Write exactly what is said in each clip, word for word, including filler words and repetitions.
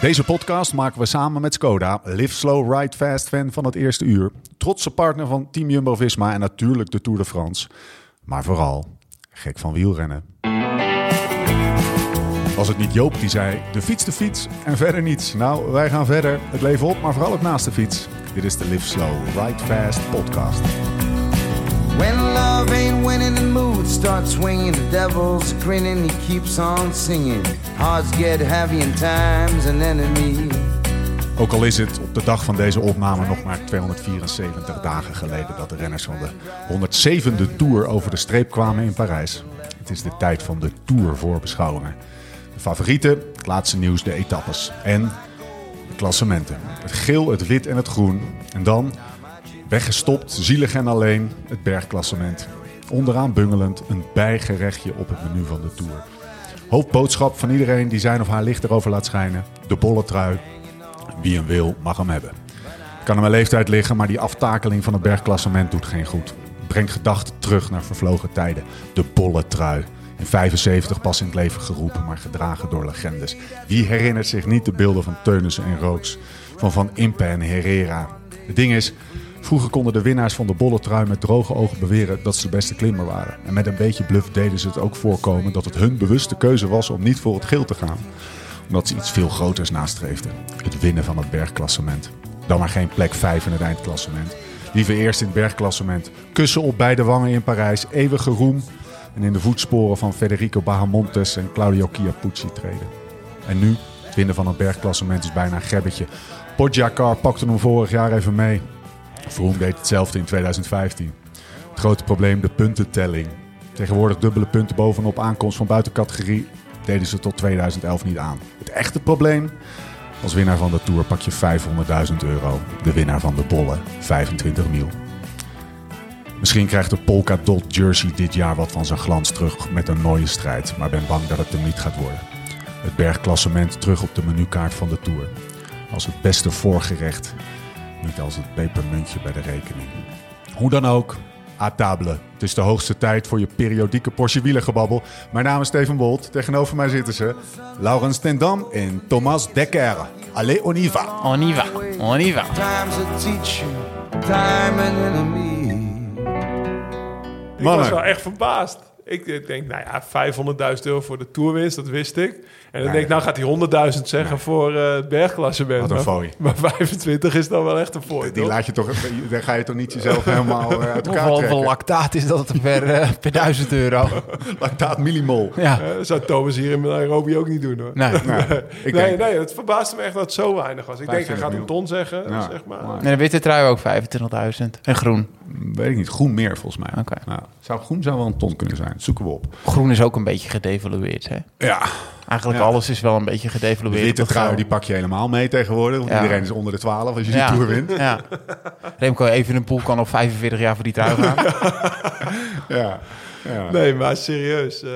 Deze podcast maken we samen met Skoda, Live Slow Ride Fast fan van het eerste uur, trotse partner van Team Jumbo-Visma en natuurlijk de Tour de France. Maar vooral, gek van wielrennen. Was het niet Joop die zei, de fiets de fiets en verder niets. Nou, wij gaan verder, het leven op, maar vooral ook naast de fiets. Dit is de Live Slow Ride Fast podcast. When love ain't winning, the mood starts swinging. The devil's grinning, he keeps on singing. Hearts get heavy and time's an enemy. Ook al is het op de dag van deze opname nog maar tweehonderdvierenzeventig dagen geleden dat de renners van de honderdzevende Tour over de streep kwamen in Parijs. Het is de tijd van de Tour voorbeschouwingen. De favorieten, het laatste nieuws, de etappes en de klassementen. Het geel, het wit en het groen. En dan, weggestopt, zielig en alleen, het bergklassement. Onderaan bungelend, een bijgerechtje op het menu van de Tour. Hoofdboodschap van iedereen die zijn of haar licht erover laat schijnen. De bolle trui. Wie hem wil, mag hem hebben. Kan aan mijn leeftijd liggen, maar die aftakeling van het bergklassement doet geen goed. Brengt gedachten terug naar vervlogen tijden. De bolle trui. In vijfenzeventig pas in het leven geroepen, maar gedragen door legendes. Wie herinnert zich niet de beelden van Teunissen en Rooks? Van Van Impe en Herrera? Het ding is, vroeger konden de winnaars van de bolle trui met droge ogen beweren dat ze de beste klimmer waren. En met een beetje bluff deden ze het ook voorkomen dat het hun bewuste keuze was om niet voor het geel te gaan. Omdat ze iets veel groters nastreefden. Het winnen van het bergklassement. Dan maar geen plek vijf in het eindklassement. Liever eerst in het bergklassement. Kussen op beide wangen in Parijs. Eeuwige roem. En in de voetsporen van Federico Bahamontes en Claudio Chiappucci treden. En nu, het winnen van het bergklassement is bijna een gebbetje. Pogačar pakte hem vorig jaar even mee. Froome deed hetzelfde in tweeduizend vijftien. Het grote probleem, de puntentelling. Tegenwoordig dubbele punten bovenop aankomst van buitencategorie deden ze tot tweeduizend elf niet aan. Het echte probleem? Als winnaar van de Tour pak je vijfhonderdduizend euro. De winnaar van de bolle, vijfentwintig mil. Misschien krijgt de Polka Dot Jersey dit jaar wat van zijn glans terug met een mooie strijd. Maar ben bang dat het hem niet gaat worden. Het bergklassement terug op de menukaart van de Tour. Als het beste voorgerecht. Niet als het pepermuntje bij de rekening. Hoe dan ook, à table. Het is de hoogste tijd voor je periodieke portie wielergebabbel. Mijn naam is Steven Bolt. Tegenover mij zitten ze Laurens Tendam en Thomas Dekker. Allez, on y va. On y va. On y va. Ik was wel echt verbaasd. Ik denk, nou ja, vijfhonderdduizend euro voor de tourwinst, dat wist ik. En dan ja, denk ik, nou gaat hij honderdduizend zeggen ja. voor uh, het bergklassement. Wat een fooi. Maar vijfentwintig is dan wel echt een fooi. Die laat je toch, dan ga je toch niet jezelf helemaal uh, uit elkaar trekken. Hoeveel lactaat is dat per, uh, per duizend euro? Lactaat millimol. Ja. Uh, zou Thomas hier in Nairobi ook niet doen hoor. Nee, nee, nee, ik nee, nee het verbaasde me echt dat het zo weinig was. Ik denk, hij gaat een ton zeggen. Ja. Zeg maar. En de witte trui ook vijfentwintigduizend. En groen? Weet ik niet, groen meer volgens mij. Okay. Nou, zou, groen zou wel een ton kunnen zijn. Zoeken we op. Groen is ook een beetje gedevalueerd, hè? Ja. Eigenlijk ja. alles is wel een beetje gedevalueerd. De witte trui, die pak je helemaal mee tegenwoordig. Want ja. iedereen is onder de twaalf als je die ja. Tour wint. Ja. Remco Evenepoel kan op vijfenveertig jaar voor die trui gaan. ja. Ja. Nee, maar serieus. Uh,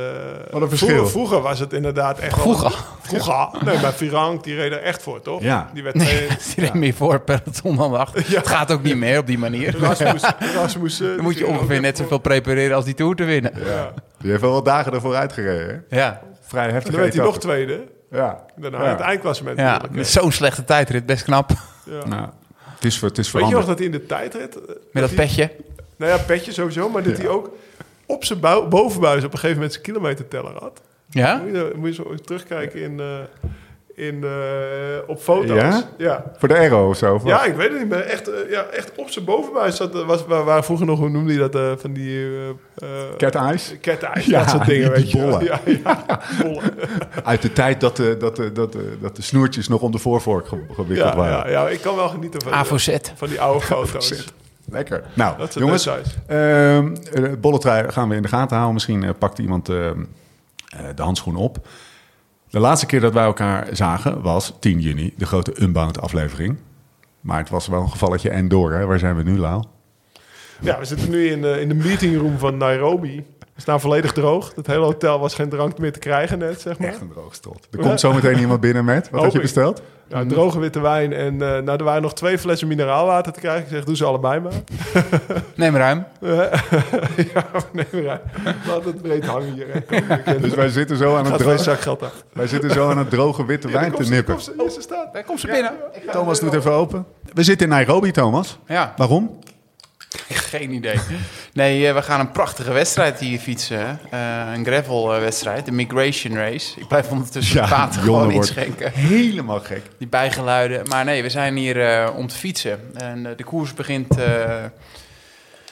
Wat een verschil. Vroeger, vroeger was het inderdaad echt Vroeger? Wel, vroeger. Nee, maar Virank, die reed er echt voor, toch? Ja. Die, werd nee, mee, die reed ja. meer voor peloton dan achter. Ja. Het gaat ook niet meer op die manier. Rasmus, Rasmus, uh, dan moet je ongeveer net zoveel prepareren als die Tour te winnen. Ja. Die heeft wel wat dagen ervoor uitgereden, hè? Ja. Vrij heftig. Dan werd hij nog tweede. Ja. Daarna ja. het eindklassement. Ja, met zo'n slechte tijdrit. Best knap. Ja. Nou, het is, het is veranderd. Weet je nog dat hij in de tijdrit... Met dat, dat petje? Hij, nou ja, petje sowieso, maar dat ja. hij ook... op zijn bou- bovenbuis op een gegeven moment zijn kilometerteller had. Ja? Moet je, moet je zo terugkijken in, uh, in, uh, op foto's. Ja? Ja. Voor de aero of zo? Of ja, wat? Ik weet het niet meer. Echt, uh, ja, echt op zijn bovenbuis. Dat was, waar, waar vroeger nog, hoe noemde je dat? Uh, van die... Uh, cat eyes? Cat eyes, ja, dat soort dingen. Weet je bollen. Ja, ja, bollen. Uit de tijd dat de, dat, de, dat, de, dat de snoertjes nog om de voorvork gewikkeld ja, waren. Ja, ja, ik kan wel genieten van, A V Z. van die oude foto's. Lekker. Nou, jongens, uh, bolletrui gaan we in de gaten houden. Misschien uh, pakt iemand uh, uh, de handschoen op. De laatste keer dat wij elkaar zagen was tien juni, de grote Unbound-aflevering. Maar het was wel een gevalletje en door, hè? Waar zijn we nu, Lau? Ja, we zitten nu in, uh, in de meetingroom van Nairobi. We staan volledig droog. Het hele hotel was geen drank meer te krijgen net, zeg maar. Echt een droogstrot. Er komt zo meteen iemand binnen met... Wat had je besteld? Ja, droge witte wijn. En uh, nou, er waren nog twee flessen mineraalwater te krijgen. Ik zeg, doe ze allebei maar. Neem ruim. Ja, neem ruim. Laat het breed hangen hier. Hè. Dus wij zitten zo aan het droge... Wij zitten zo aan het droge witte ja, wijn te nippen. Kom ze, kom ze, ze staat. Daar komt ze binnen. Ja, Thomas doet even open. We zitten in Nairobi, Thomas. Ja. Waarom? Geen idee. Nee, we gaan een prachtige wedstrijd hier fietsen. Uh, een gravelwedstrijd, de Migration Race. Ik blijf ondertussen ja, praten, gewoon inschenken. Helemaal gek. Die bijgeluiden. Maar nee, we zijn hier uh, om te fietsen. En uh, de koers begint uh,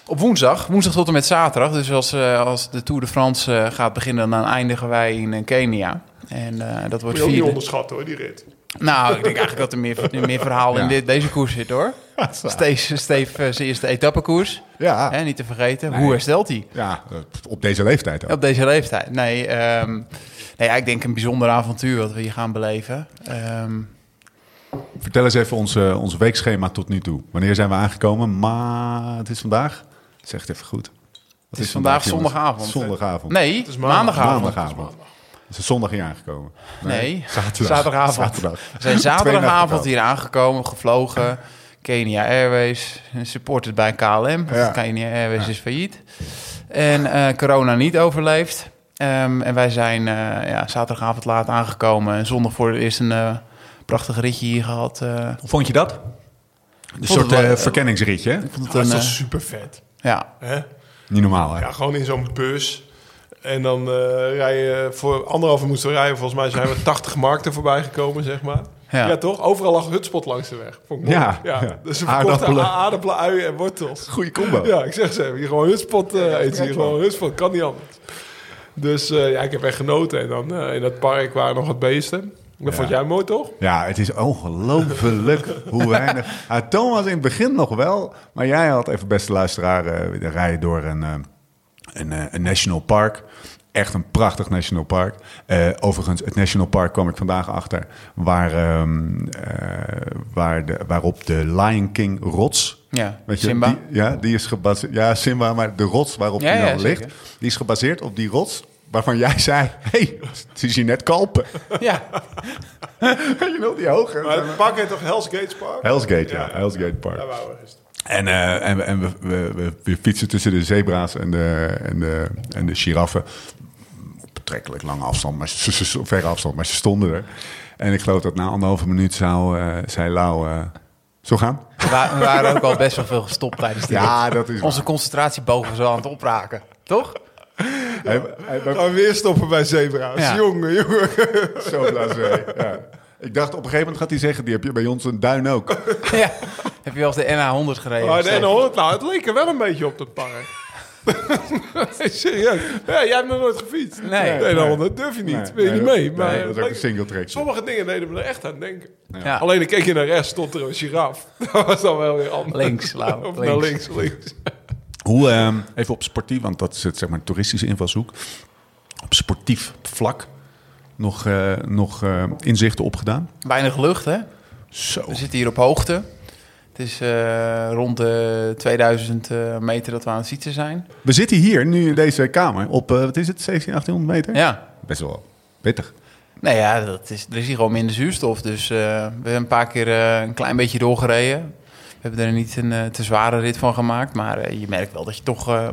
op woensdag. Woensdag tot en met zaterdag. Dus als, uh, als de Tour de France uh, gaat beginnen, dan eindigen wij in uh, Kenia. En uh, dat wordt vierde. Niet onderschat hoor, die rit. Nou, ik denk eigenlijk dat er meer, meer verhaal ja. in dit, deze koers zit, hoor. Steef, Steef zijn eerste etappekoers. Ja. He, niet te vergeten. Nee. Hoe herstelt hij? Ja, op deze leeftijd ook. Op deze leeftijd. Nee, um, nee ja, ik denk een bijzonder avontuur wat we hier gaan beleven. Um, Vertel eens even ons, uh, ons weekschema tot nu toe. Wanneer zijn we aangekomen? Maar het is vandaag. Zeg het even goed. Het is, is vandaag, vandaag zondagavond. Zondagavond. Nee, het is maandagavond. Maandagavond. Is er zondag hier aangekomen? Nee, nee. Zaterdag. Zaterdagavond. Zaterdag. We zijn zaterdagavond hier aangekomen, gevlogen. Kenia Airways, supported bij K L M. Ja. Kenia Airways ja. is failliet. En uh, corona niet overleefd. Um, en wij zijn uh, ja, zaterdagavond laat aangekomen. En zondag voor het eerst een uh, prachtig ritje hier gehad. Uh, Hoe vond je dat? Een soort uh, verkenningsritje, hè? Ik vond het oh, een, uh, super vet. Ja. Hè? Niet normaal, hè? Ja, gewoon in zo'n bus... En dan uh, rij je voor anderhalve moesten we rijden. Volgens mij zijn we tachtig markten voorbij gekomen, zeg maar. Ja, ja toch? Overal lag hutspot langs de weg. Vond ik mooi. Ja, ja. ja. Dus ze verkochten aardappelen, uien en wortels. Goeie combo. Ja, ik zeg ze even. Hier gewoon hutspot uh, ja, eten. Hier gewoon hutspot. Kan niet anders. Dus uh, ja, ik heb echt genoten. En dan uh, in dat park waren nog wat beesten. Dat ja. vond jij mooi, toch? Ja, het is ongelooflijk hoe weinig... Ja, Thomas in het begin nog wel. Maar jij had even, beste luisteraar, uh, rijden door een... Uh, Een, een national park. Echt een prachtig national park. Uh, overigens, het national park kwam ik vandaag achter... Waar, um, uh, waar de, waarop de Lion King rots... Ja, weet je, Simba. Die, ja, die is gebaseerd, ja, Simba, maar de rots waarop ja, die dan ja, ligt... Zeker. Die is gebaseerd op die rots... waarvan jij zei, hé, hey, het is hier net kalpen. Ja. Je wilt die hoger. Maar het park heet toch Hell's Gate Park? Hell's Gate, ja. ja Hell's Gate Park. Ja, waar we is het. En, uh, en, en we, we, we, we fietsen tussen de zebra's en de, en de, en de giraffen. Op betrekkelijk lange afstand, maar ze, ze, ze, verre afstand, maar ze stonden er. En ik geloof dat na anderhalve minuut zou, uh, zei Lau... Uh, zo gaan? We, we waren ook al best wel veel gestopt tijdens die ja, dat is onze concentratie boven zo aan het opraken, toch? Hey, hey, we gaan weer stoppen bij zebra's. Ja. Jongen, jongen. Zo blasé, ja. Ik dacht, op een gegeven moment gaat hij zeggen... die heb je bij ons een duin ook. Ja, heb je wel eens de N H honderd gereden? Oh, de N H honderd, nou, het leek er wel een beetje op dat park. Serieus. Ja, jij hebt nog nooit gefietst. Nee. De N H honderd durf je niet, nee, ben je nee, niet mee. Nee, maar, nee, dat is ook een single track. Sommige dingen deden me er echt aan denken. Ja. Ja. Alleen dan keek je naar rechts, stond er een giraf. Dat was dan wel weer anders. Links, lauw. Of naar links, links. Hoe, um, even op sportief, want dat is het zeg maar, toeristische invalshoek. Op sportief vlak. Nog, uh, nog uh, inzichten opgedaan? Weinig lucht, hè? Zo. We zitten hier op hoogte. Het is uh, rond de tweeduizend uh, meter dat we aan het fietsen zijn. We zitten hier, nu in deze kamer, op, uh, wat is het, zeventienhonderd, achttienhonderd meter? Ja. Best wel pittig. Nou ja, dat is, er is hier gewoon minder zuurstof. Dus uh, we hebben een paar keer uh, een klein beetje doorgereden. We hebben er niet een uh, te zware rit van gemaakt. Maar uh, je merkt wel dat je toch uh,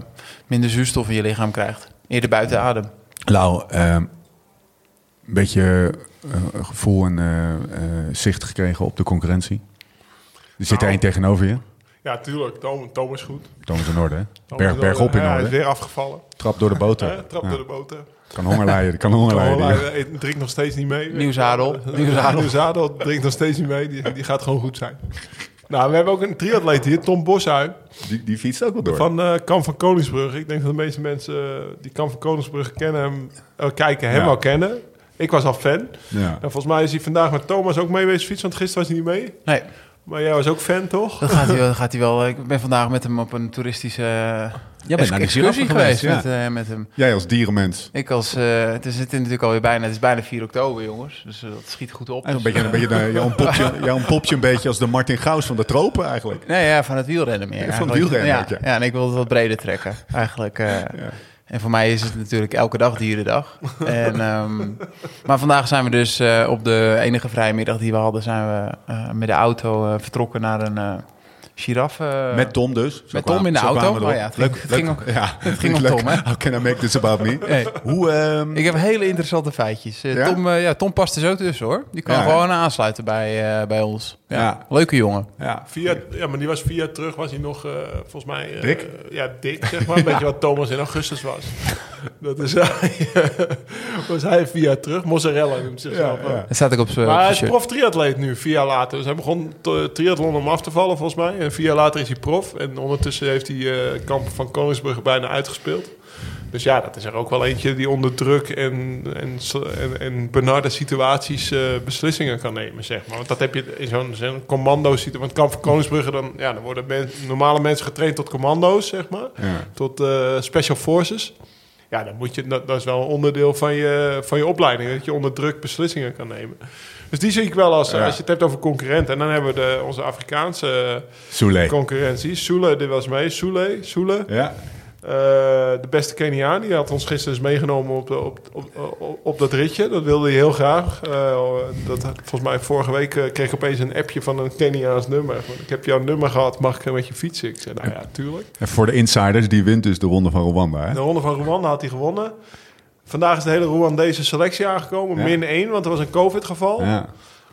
minder zuurstof in je lichaam krijgt. Eerder buiten adem. Nou, uh, een beetje uh, gevoel en uh, uh, zicht gekregen op de concurrentie. Er zit nou, er één tegenover je. Ja, tuurlijk. Thomas, Thomas goed. Thomas in orde, hè? Berg, berg op in orde. Ja, hij is weer afgevallen. Trap door de boter. Ja, trap ja. door de boter. Kan hongerlijden. Kan hongerlijden. Drinkt nog steeds niet mee. Nieuwsadel. Nieuwsadel. Nieuwsadel drinkt nog steeds niet mee. Die, die gaat gewoon goed zijn. Nou, we hebben ook een triatleet hier, Tom Boshuy. Die, die fietst ook wel door. Van uh, Kamp van Koningsbrugge. Ik denk dat de meeste mensen uh, die Kamp van Koningsbrugge kennen, hem, uh, kijken, hem ja. al kennen. Ik was al fan. Ja. En volgens mij is hij vandaag met Thomas ook mee wezen fietsen, want gisteren was hij niet mee. Nee. Maar jij was ook fan, toch? Dat gaat hij wel. Gaat hij wel. Ik ben vandaag met hem op een toeristische ja, ex- excursie geweest. geweest ja. met, uh, met hem. Jij als dierenmens. Ik als... Uh, het is het natuurlijk alweer bijna... Het is bijna vier oktober, jongens. Dus uh, dat schiet goed op. En een dus, beetje, uh, een beetje uh, jouw popje, jou popje een beetje als de Martin Gauss van de tropen, eigenlijk. Nee, ja, van het wielrennen meer. Ja, van het wielrennen, ja. Ja, en ik wilde het wat breder trekken, eigenlijk. Uh, ja. En voor mij is het natuurlijk elke dag dierendag. En, um, maar vandaag zijn we dus uh, op de enige vrije middag die we hadden... zijn we uh, met de auto uh, vertrokken naar een uh, giraffe. Uh, met Tom dus? Zo met Tom in de auto. Oh, ja, het ging, leuk, het ging, leuk. Om, ja, het ging om Tom, hè? How can I make this about me? Hey. Hoe, um... Ik heb hele interessante feitjes. Uh, ja? Tom, uh, ja, Tom past er zo tussen, hoor. Die kan ja, gewoon ja. aansluiten bij, uh, bij ons. Ja, ja. Leuke jongen. Ja. Via, ja, maar die was via terug, was hij nog, uh, volgens mij... Uh, dik? Uh, ja, dik, zeg maar. Een ja. beetje wat Thomas in augustus was. Dat is hij. was hij via terug. Mozzarella noemt zichzelf. Ja, ja. Dat staat ook op zijn... Maar hij is prof-triatleet nu, vier jaar later. Dus hij begon t- triathlon om af te vallen, volgens mij. En vier jaar later is hij prof. En ondertussen heeft hij uh, Kamp van Koningsbrugge bijna uitgespeeld. Dus ja, dat is er ook wel eentje die onder druk en, en, en, en benarde situaties uh, beslissingen kan nemen, zeg maar. Want dat heb je in zo'n, zo'n commando-situatie. Want Kamp van Koningsbrugge, dan, ja, dan worden men, normale mensen getraind tot commando's, zeg maar. Ja. Tot uh, special forces. Ja, dan moet je, dat, dat is wel een onderdeel van je, van je opleiding. Dat je onder druk beslissingen kan nemen. Dus die zie ik wel als, ja. als je het hebt over concurrenten. En dan hebben we de, onze Afrikaanse Sule. concurrentie. Sule, dit was mee. Sule, Sule. Ja. Uh, de beste Keniaan, die had ons gisteren eens meegenomen op, de, op, op, op, op dat ritje. Dat wilde hij heel graag. Uh, dat, volgens mij vorige week uh, kreeg ik opeens een appje van een Keniaans nummer. Want ik heb jouw nummer gehad, mag ik een beetje fietsen? Ik zei, nou ja, tuurlijk. En voor de insiders, die wint dus de Ronde van Rwanda. Hè? De Ronde van Rwanda had hij gewonnen. Vandaag is de hele Rwandese selectie aangekomen. Ja. min één, want er was een COVID-geval. Ja.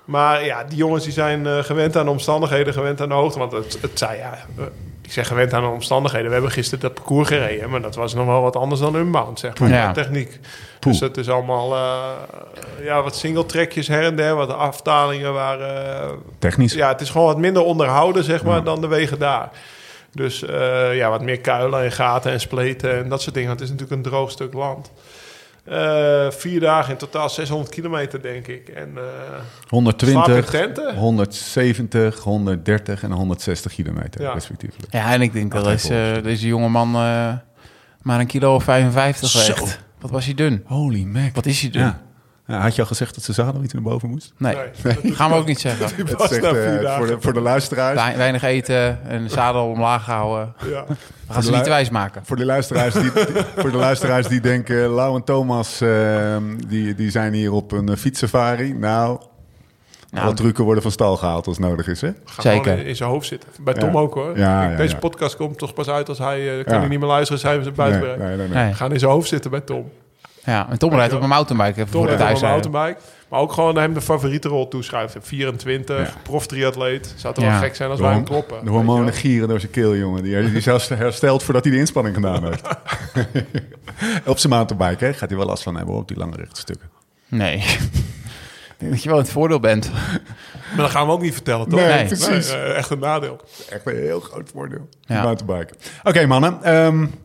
Maar ja, die jongens die zijn uh, gewend aan de omstandigheden, gewend aan de hoogte. Want het, het zei ja... Uh, Ik zeg gewend aan de omstandigheden. We hebben gisteren dat parcours gereden. Maar dat was nog wel wat anders dan unbound, zeg maar. Ja. Techniek. Poeh. Dus het is allemaal uh, ja, wat singletrekjes her en der. Wat aftalingen waren. Uh, Technisch. Ja, het is gewoon wat minder onderhouden, zeg maar, ja. dan de wegen daar. Dus uh, ja, wat meer kuilen en gaten en spleten en dat soort dingen. Want het is natuurlijk een droog stuk land. Uh, vier dagen in totaal zeshonderd kilometer, denk ik. En, uh, honderdtwintig, honderdzeventig, honderddertig en honderdzestig kilometer, ja. respectievelijk. Ja, en ik denk dat deze, deze jongeman uh, maar een kilo of vijfenvijftig weegt. Wat was hij dun? Holy mac. Wat is hij dun? Ja. Ja, had je al gezegd dat ze zadel iets naar boven moest? Nee, nee. nee. gaan we ook niet zeggen. Het zegt, uh, voor, de, voor de luisteraars. Wein, weinig eten, een zadel omlaag houden. Ja. We gaan ze lu- niet wijs maken. Voor de luisteraars die, die, voor de luisteraars die denken... Lau en Thomas, uh, die, die zijn hier op een uh, fietssafari. Nou, nou, wat trucken worden van stal gehaald als nodig is, hè? Ga zeker in zijn hoofd zitten. Bij Tom ja. ook, hoor. Ja, ja, ja, Deze ja. podcast komt toch pas uit als hij... Uh, kan ja. hij niet meer luisteren, zijn we buiten nee, nee, nee, nee. nee. Gaan in zijn hoofd zitten bij Tom. Ja, en Tom ja, rijdt op een mountainbike. Even Tom voor rijdt op een mountainbike. Maar ook gewoon hem de favoriete rol toeschrijft. vierentwintig, ja. prof-triatleet. Zou toch ja. wel gek zijn als wij hem kloppen. De hormonen gieren door zijn keel, jongen. Die, die is hersteld voordat hij de inspanning gedaan heeft. Op zijn mountainbike, hè? Gaat hij wel last van hebben op die lange rechte stukken. Nee. Ik denk dat je wel het voordeel bent. Maar dat gaan we ook niet vertellen, toch? Nee, nee. precies. Nee, echt een nadeel. Echt een heel groot voordeel. Ja. Mountainbiken. Oké, okay, mannen. Um,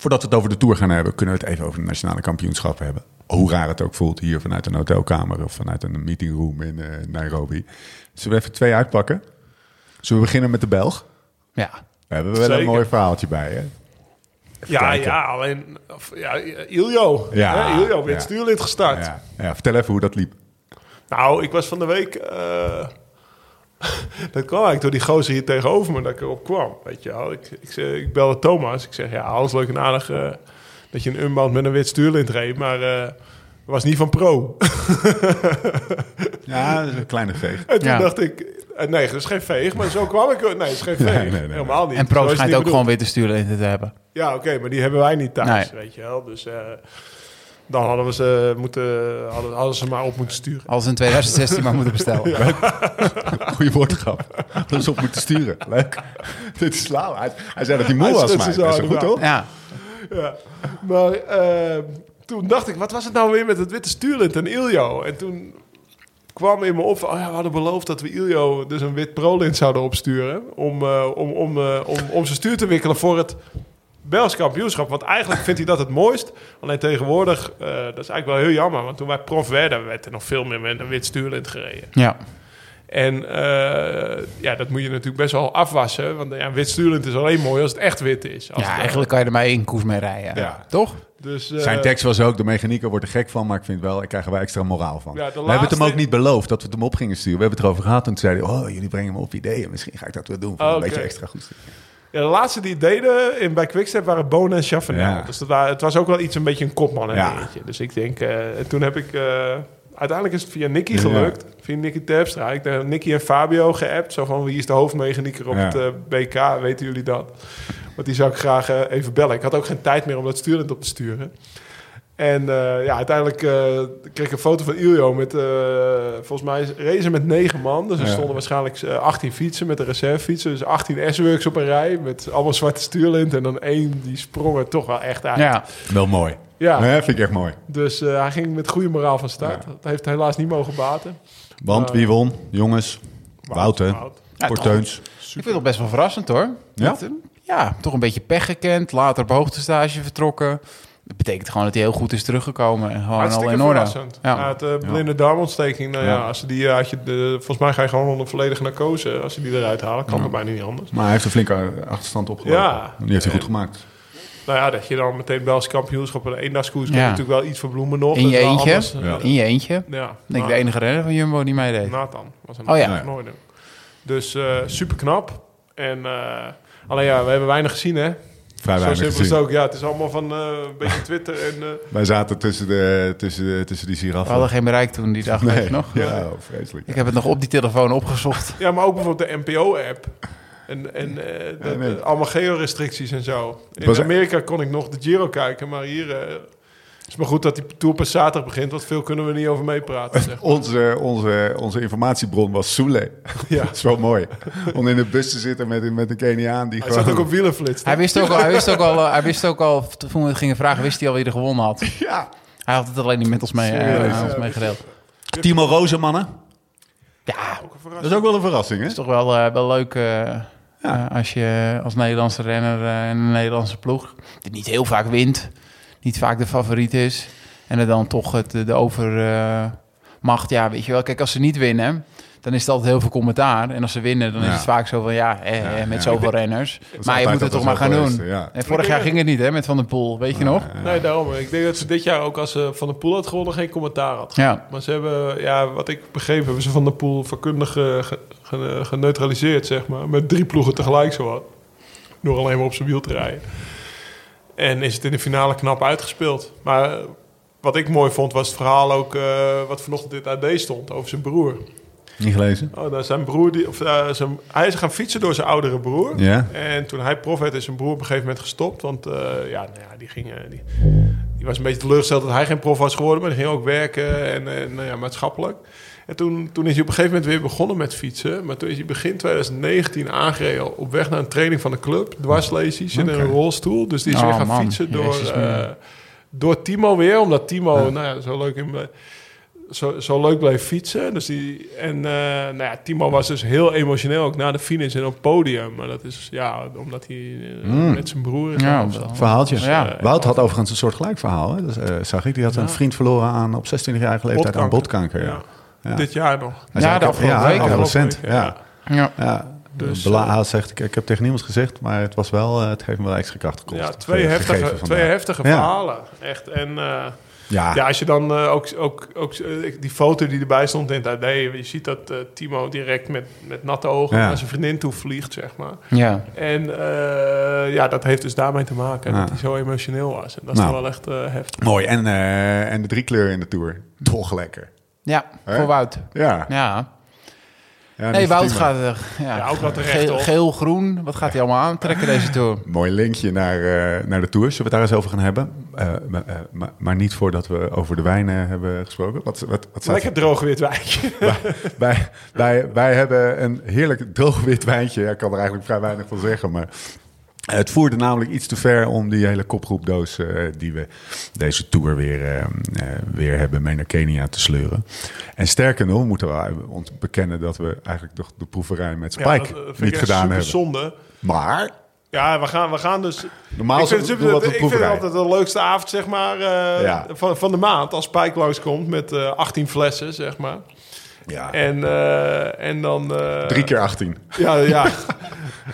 Voordat we het over de Tour gaan hebben, kunnen we het even over de nationale kampioenschappen hebben. Hoe raar het ook voelt hier vanuit een hotelkamer of vanuit een meetingroom in uh, Nairobi. Zullen we even twee uitpakken? Zullen we beginnen met de Belg? Ja. We hebben wel Zeker. een mooi verhaaltje bij, hè? Even ja, kijken. ja, alleen... Ja, Iljo. Ja. Hè? Iljo, weer het ja. stuurlid gestart. Ja. Ja, vertel even hoe dat liep. Nou, ik was van de week... Uh... Dat kwam eigenlijk door die gozer hier tegenover me dat ik erop kwam. Weet je wel. Ik, ik, ik belde Thomas. Ik zeg, ja, alles leuk en aardig uh, dat je een unbound met een wit stuurlint reed. Maar uh, was niet van Pro. Ja, dat is een kleine veeg. En toen ja. dacht ik... Nee, dat is geen veeg, maar zo kwam ik... Nee, dat is geen veeg. Nee, nee, nee, helemaal niet. En Pro schijnt ook bedoeld. gewoon witte stuurlinten te hebben. Ja, oké, okay, maar die hebben wij niet thuis, nee. weet je wel. Dus... Uh, Dan hadden we ze moeten hadden, hadden ze maar op moeten sturen. Als in tweeduizend zestien maar moeten bestellen. Ja. Goeie woordgrap. Hadden ze op moeten sturen. Leuk. Dit is lauw. Hij, hij zei dat hij moe was, maar dat is goed, toch? Ja. ja. Maar uh, toen dacht ik, wat was het nou weer met het witte stuurlint en Iljo? En toen kwam in me op van, oh ja, we hadden beloofd dat we Iljo dus een wit prolint zouden opsturen om, uh, om, om, uh, om, om zijn stuur te wikkelen voor het Belgisch kampioenschap, want eigenlijk vindt hij dat het mooist. Alleen tegenwoordig, uh, dat is eigenlijk wel heel jammer. Want toen wij prof werden, werd er nog veel meer met een wit stuurlint gereden. Ja. En uh, ja, dat moet je natuurlijk best wel afwassen. Want ja, een wit stuurlint is alleen mooi als het echt wit is. Als ja, eigenlijk kan je er maar één koers mee rijden. Ja. Toch? Dus, uh, zijn tekst was ook, de mechanieker wordt er gek van, maar ik vind wel, ik krijg er wel extra moraal van. Ja, we laatste... hebben het hem ook niet beloofd dat we het hem op gingen sturen. We hebben het erover gehad en toen zeiden, oh, jullie brengen me op ideeën. Misschien ga ik dat wel doen voor oh, een okay. beetje extra goed sturen. Ja, de laatste die deden in, bij Quickstep waren Bonen en Chavanel. Ja. Dus dat waren, het was ook wel iets een beetje een kopman. Hè, ja. Dus ik denk, uh, toen heb ik... Uh, uiteindelijk is het via Nicky gelukt. Ja. Via Nicky Terpstra. Ik denk Nicky en Fabio geappt. Zo van, wie is de hoofdmechanieker op ja. het uh, B K? Weten jullie dat? Want die zou ik graag uh, even bellen. Ik had ook geen tijd meer om dat sturend op te sturen. En uh, ja, uiteindelijk uh, kreeg ik een foto van Iljo met, uh, volgens mij, racen met negen man. Dus er ja. stonden waarschijnlijk uh, achttien fietsen met een reservefietsen. Dus achttien S-Works op een rij met allemaal zwarte stuurlint. En dan één die sprong er toch wel echt uit. Ja, wel mooi. Ja, nee, vind ik echt mooi. Dus uh, hij ging met goede moraal van start. Ja. Dat heeft helaas niet mogen baten. Want uh, wie won? Jongens, Wout, hè? Porteuns. Ik vind het nog best wel verrassend, hoor. Ja? Met, ja, toch een beetje pech gekend. Later op hoogtestage vertrokken. Dat betekent gewoon dat hij heel goed is teruggekomen. En gewoon hartstikke al in orde. Ja. Ja, het uh, blinde ja. darmontsteking. Nou ja, ja als je die, had je de, volgens mij ga je gewoon onder volledige narcose. Als je die eruit haalt, kan ja. het bijna niet anders. Maar hij heeft een flinke achterstand opgelopen. Ja. Die heeft hij goed gemaakt. Nou ja, dat je dan meteen Belgisch kampioenschap en een eendagskoers... Ja. kan natuurlijk wel iets verbloemen nog. In je eentje? Anders, ja. In je eentje? Ja. Ik denk de enige renner van Jumbo die mij deed. Nathan was een oh, ja. nooit. Dus uh, super knap. En, uh, alleen ja, we hebben weinig gezien, hè? Vrij zo weinig gezien. Is het ook. Ja, het is allemaal van uh, een beetje Twitter. En, uh... Wij zaten tussen, de, tussen, de, tussen die giraffen. We hadden geen bereik toen die dag, nee. weet je nog. Ja, ja, vreselijk. Ik heb het nog op die telefoon opgezocht. Ja, maar ook bijvoorbeeld de N P O-app... En, en de, ja, nee. de, allemaal geo-restricties en zo. In was Amerika kon ik nog de Giro kijken, maar hier... Uh, is maar goed dat die Tour pas zaterdag begint, want veel kunnen we niet over meepraten. Zeg maar. onze, onze, onze informatiebron was Sule. Ja. Dat is wel mooi. Om in de bus te zitten met, met een Keniaan die hij gewoon... Hij zat ook op wielenflits. Hij wist ook al, hij wist ook al, hij wist ook al toen we het gingen vragen, wist hij al wie er gewonnen had. Ja. Hij had het alleen niet met ons mee, uh, ja, ons mee gedeeld. Timo Rozmanen. Ja, dat is ook wel een verrassing, hè? Dat is toch wel, uh, wel leuk... Uh, Ja. Uh, als je als Nederlandse renner uh, in een Nederlandse ploeg... die niet heel vaak wint, niet vaak de favoriet is... en er dan toch het, de overmacht... Uh, ja, weet je wel, kijk, als ze niet winnen... dan is het altijd heel veel commentaar. En als ze winnen, dan ja. is het vaak zo van... ja, eh, ja eh, met ja. zoveel denk, renners. Maar je moet het toch maar gaan doen. Eerste, ja. En vorig jaar ging het niet, hè, met Van der Poel. Weet je ah, nog? Ja. Nee, daarom. Ik denk dat ze dit jaar ook... als ze Van der Poel had gewonnen, geen commentaar had. Ja. Maar ze hebben, ja, wat ik begreep... hebben ze Van der Poel vakkundig... Uh, ge- geneutraliseerd, zeg maar. Met drie ploegen tegelijk zowat. Door alleen maar op zijn wiel te rijden. En is het in de finale knap uitgespeeld. Maar wat ik mooi vond, was het verhaal ook... Uh, wat vanochtend in het A D stond, over zijn broer. Niet gelezen? Oh, nou, zijn broer... Die, of, uh, zijn, hij is gaan fietsen door zijn oudere broer. Ja. En toen hij prof werd, is zijn broer op een gegeven moment gestopt. Want uh, ja, nou ja, die ging... Uh, die, die was een beetje teleurgesteld dat hij geen prof was geworden. Maar die ging ook werken en, en nou ja, maatschappelijk. En toen, toen is hij op een gegeven moment weer begonnen met fietsen. Maar toen is hij begin twintig negentien aangereden op weg naar een training van de club. Dwarslesies in okay. een rolstoel. Dus die is oh, weer gaan man. fietsen door, uh, door Timo weer. Omdat Timo ja. Nou ja, zo, leuk in, zo, zo leuk bleef fietsen. Dus die, en uh, nou ja, Timo was dus heel emotioneel ook na de finish en op het podium. Maar dat is ja, omdat hij uh, mm. met zijn broer... Ja, dat verhaaltje. Dus, uh, ja. Wout had overigens een soort gelijk verhaal. Hè? Dat uh, zag ik. Die had ja. een vriend verloren aan op zesentwintigjarige leeftijd aan botkanker. Ja. Ja. Ja. Dit jaar nog. Hij ja, de afgelopen week. Ja, recent. Ja. Ja. Ja. Ja. Dus, Bla- uh, zegt, ik, ik heb tegen niemand gezegd, maar het was wel, uh, het heeft me wel extra kracht gekost. Ja, twee heftige, twee heftige verhalen. Ja. Echt. En uh, ja. ja, als je dan uh, ook, ook, ook uh, die foto die erbij stond in het A D, je ziet dat uh, Timo direct met, met natte ogen ja. naar zijn vriendin toe vliegt, zeg maar. Ja. En uh, ja, dat heeft dus daarmee te maken, ja. dat hij zo emotioneel was. En dat nou. is wel echt uh, heftig. Mooi. En, uh, en de drie kleuren in de Tour. Toch lekker. Ja, He? voor Wout. Ja. ja. ja nee, Wout gaat er, ja, ja, ook wat terecht, geel, geel, groen. Wat gaat hij allemaal aantrekken deze Tour? Mooi linkje naar, uh, naar de Tour. Zullen we het daar eens over gaan hebben? Uh, maar, uh, maar, maar niet voordat we over de wijnen hebben gesproken. Wat, wat, wat Lekker er? droog wit wijntje. Wij, wij, wij, wij hebben een heerlijk droog wit wijntje. Ik kan er eigenlijk vrij weinig van zeggen, maar... Het voerde namelijk iets te ver om die hele kopgroepdoos uh, die we deze Tour weer, uh, uh, weer hebben mee naar Kenia te sleuren. En sterker nog, moeten we ons bekennen dat we eigenlijk toch de proeverij met Spike ja, dat, dat niet gedaan hebben. Zonde. Maar... Ja, we gaan, we gaan dus... Normaal ik vind, super, ik vind het altijd de leukste avond, zeg maar, uh, ja. van, van de maand. Als Spike langskomt met uh, achttien flessen, zeg maar. Ja. En, uh, en dan... Uh, Drie keer achttien. Ja, ja.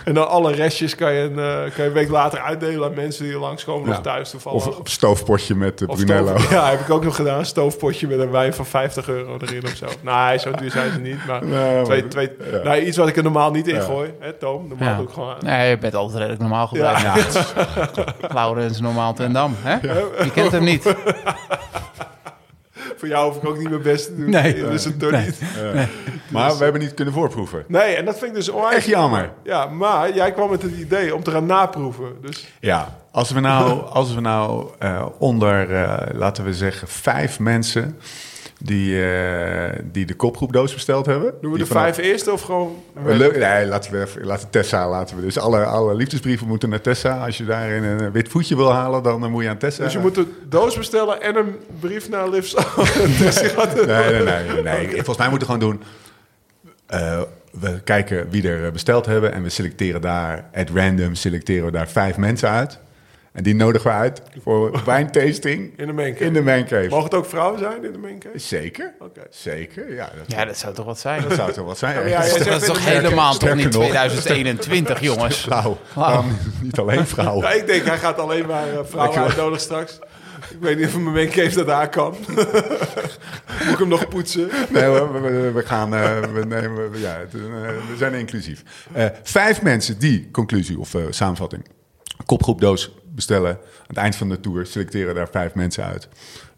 En dan alle restjes kan je, een, uh, kan je een week later uitdelen aan mensen die er langskomen ja. nog thuis te vallen. Of een stoofpotje met uh, Brunello. Stoof, ja, heb ik ook nog gedaan. Een stoofpotje met een wijn van vijftig euro erin of zo. Nee, zo duur zijn ze niet. Maar nee, twee, twee, ja. nou, iets wat ik er normaal niet in ja. gooi. Hè, Toom, normaal ja. doe ik gewoon... Nee, je bent altijd redelijk normaal gebleven. Ja. Ja. Laurens normaal Tendam. Hè? Ja. Je kent hem niet. Voor jou hoef ik ook niet mijn best te doen. Nee, dus het doet nee, niet. Nee, nee. Maar dus, we hebben niet kunnen voorproeven. Nee, en dat vind ik dus onwijs. Echt jammer. Ja, maar jij kwam met het idee om te gaan naproeven. Dus. Ja, als we nou, als we nou uh, onder, uh, laten we zeggen, vijf mensen die, uh, die de kopgroepdoos besteld hebben. Doen we de vanaf... vijf eerste of gewoon... Le- nee, laten we even, laten Tessa, laten we dus alle, alle liefdesbrieven moeten naar Tessa. Als je daarin een wit voetje wil halen, dan uh, moet je aan Tessa. Dus je moet de doos bestellen en een brief naar Lips. nee, nee, nee, nee, nee. Okay. Volgens mij moeten we gewoon doen... Uh, we kijken wie er besteld hebben en we selecteren daar, at random selecteren we daar vijf mensen uit. En die nodigen we uit voor wijntasting. In de mancave. In de mancave. Mogen het ook vrouwen zijn in de mancave? Zeker. Okay. Zeker, ja. Dat, ja, dat zou toch wat zijn? Dat zou toch wat zijn? Ja, ja, ja, dat is toch helemaal toch niet tweeduizend eenentwintig, jongens? Flauw. Flauw. Um, niet alleen vrouwen. Ja, ik denk, hij gaat alleen maar uh, vrouwen uitnodigen straks. Ik weet niet of mijn mancave dat aan kan. Moet ik hem nog poetsen? Nee, we, we, we gaan... Uh, we, nemen, ja, het, uh, we zijn inclusief. Uh, vijf mensen die, conclusie of uh, samenvatting... kopgroepdoos bestellen. Aan het eind van de tour selecteren daar vijf mensen uit.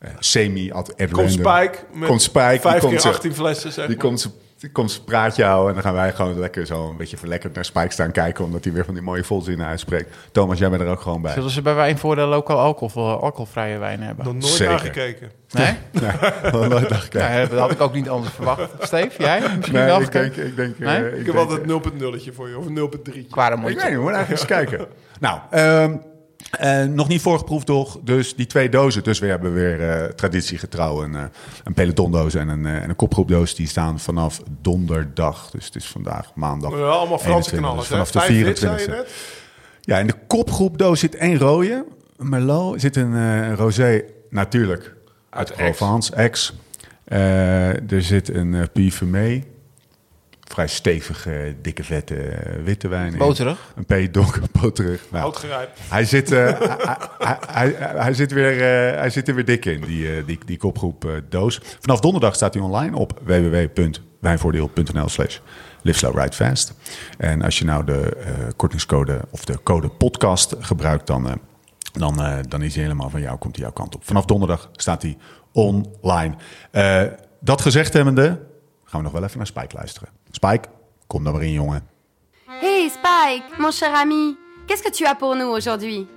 Uh, semi at random. Komt Spike met komt Spike, vijf keer achttien flessen, zeg die maar. Komt, die komt praat jou en dan gaan wij gewoon lekker zo een beetje verlekkerd naar Spike staan kijken, omdat hij weer van die mooie volzinnen uitspreekt. Thomas, jij bent er ook gewoon bij. Zullen ze bij wijn voor de lokaal alcohol, alcoholvrije wijn hebben? Nog nooit naar gekeken. Nee? Nee, nog nooit naar gekeken. Ja, dat had ik ook niet anders verwacht. Steve, jij? Misschien nee, wel ik denk, ik denk... Nee? Uh, ik, ik heb altijd nul punt nul voor je, of nul punt drie. Kwaar een ik weet niet, we gaan eigenlijk eens kijken. Nou, um, uh, nog niet voorgeproefd toch, dus die twee dozen. Dus we hebben weer uh, traditiegetrouw een, uh, een pelotondoos en een, uh, en een kopgroepdoos. Die staan vanaf donderdag, dus het is vandaag maandag. Ja, allemaal Franse knallers, dus vanaf hè? de vierentwintigste. Ja, in de kopgroepdoos zit één rode, een Merlot, zit een uh, rosé, natuurlijk, uit, uit Provence, Aix. Uh, er zit een uh, Puy Fumé. Vrij stevige, dikke, vette witte wijn. Boterig. Een pedoc, boterig. Nou, houtgerijpt. Hij zit, uh, hij, hij, hij, hij zit weer, uh, hij zit er weer dik in, die, uh, die, die kopgroep uh, doos. Vanaf donderdag staat hij online op www punt wijnvoordeel punt nl slash Live Slow Ride Fast. En als je nou de uh, kortingscode of de code podcast gebruikt, dan, uh, dan, uh, dan is hij helemaal van jou, komt hij jouw kant op. Vanaf donderdag staat hij online. Uh, dat gezegd hebbende... gaan we nog wel even naar Spike luisteren. Spike, kom dan maar in, jongen. Hey Spike, mon cher ami. Qu'est-ce que tu as pour nous aujourd'hui?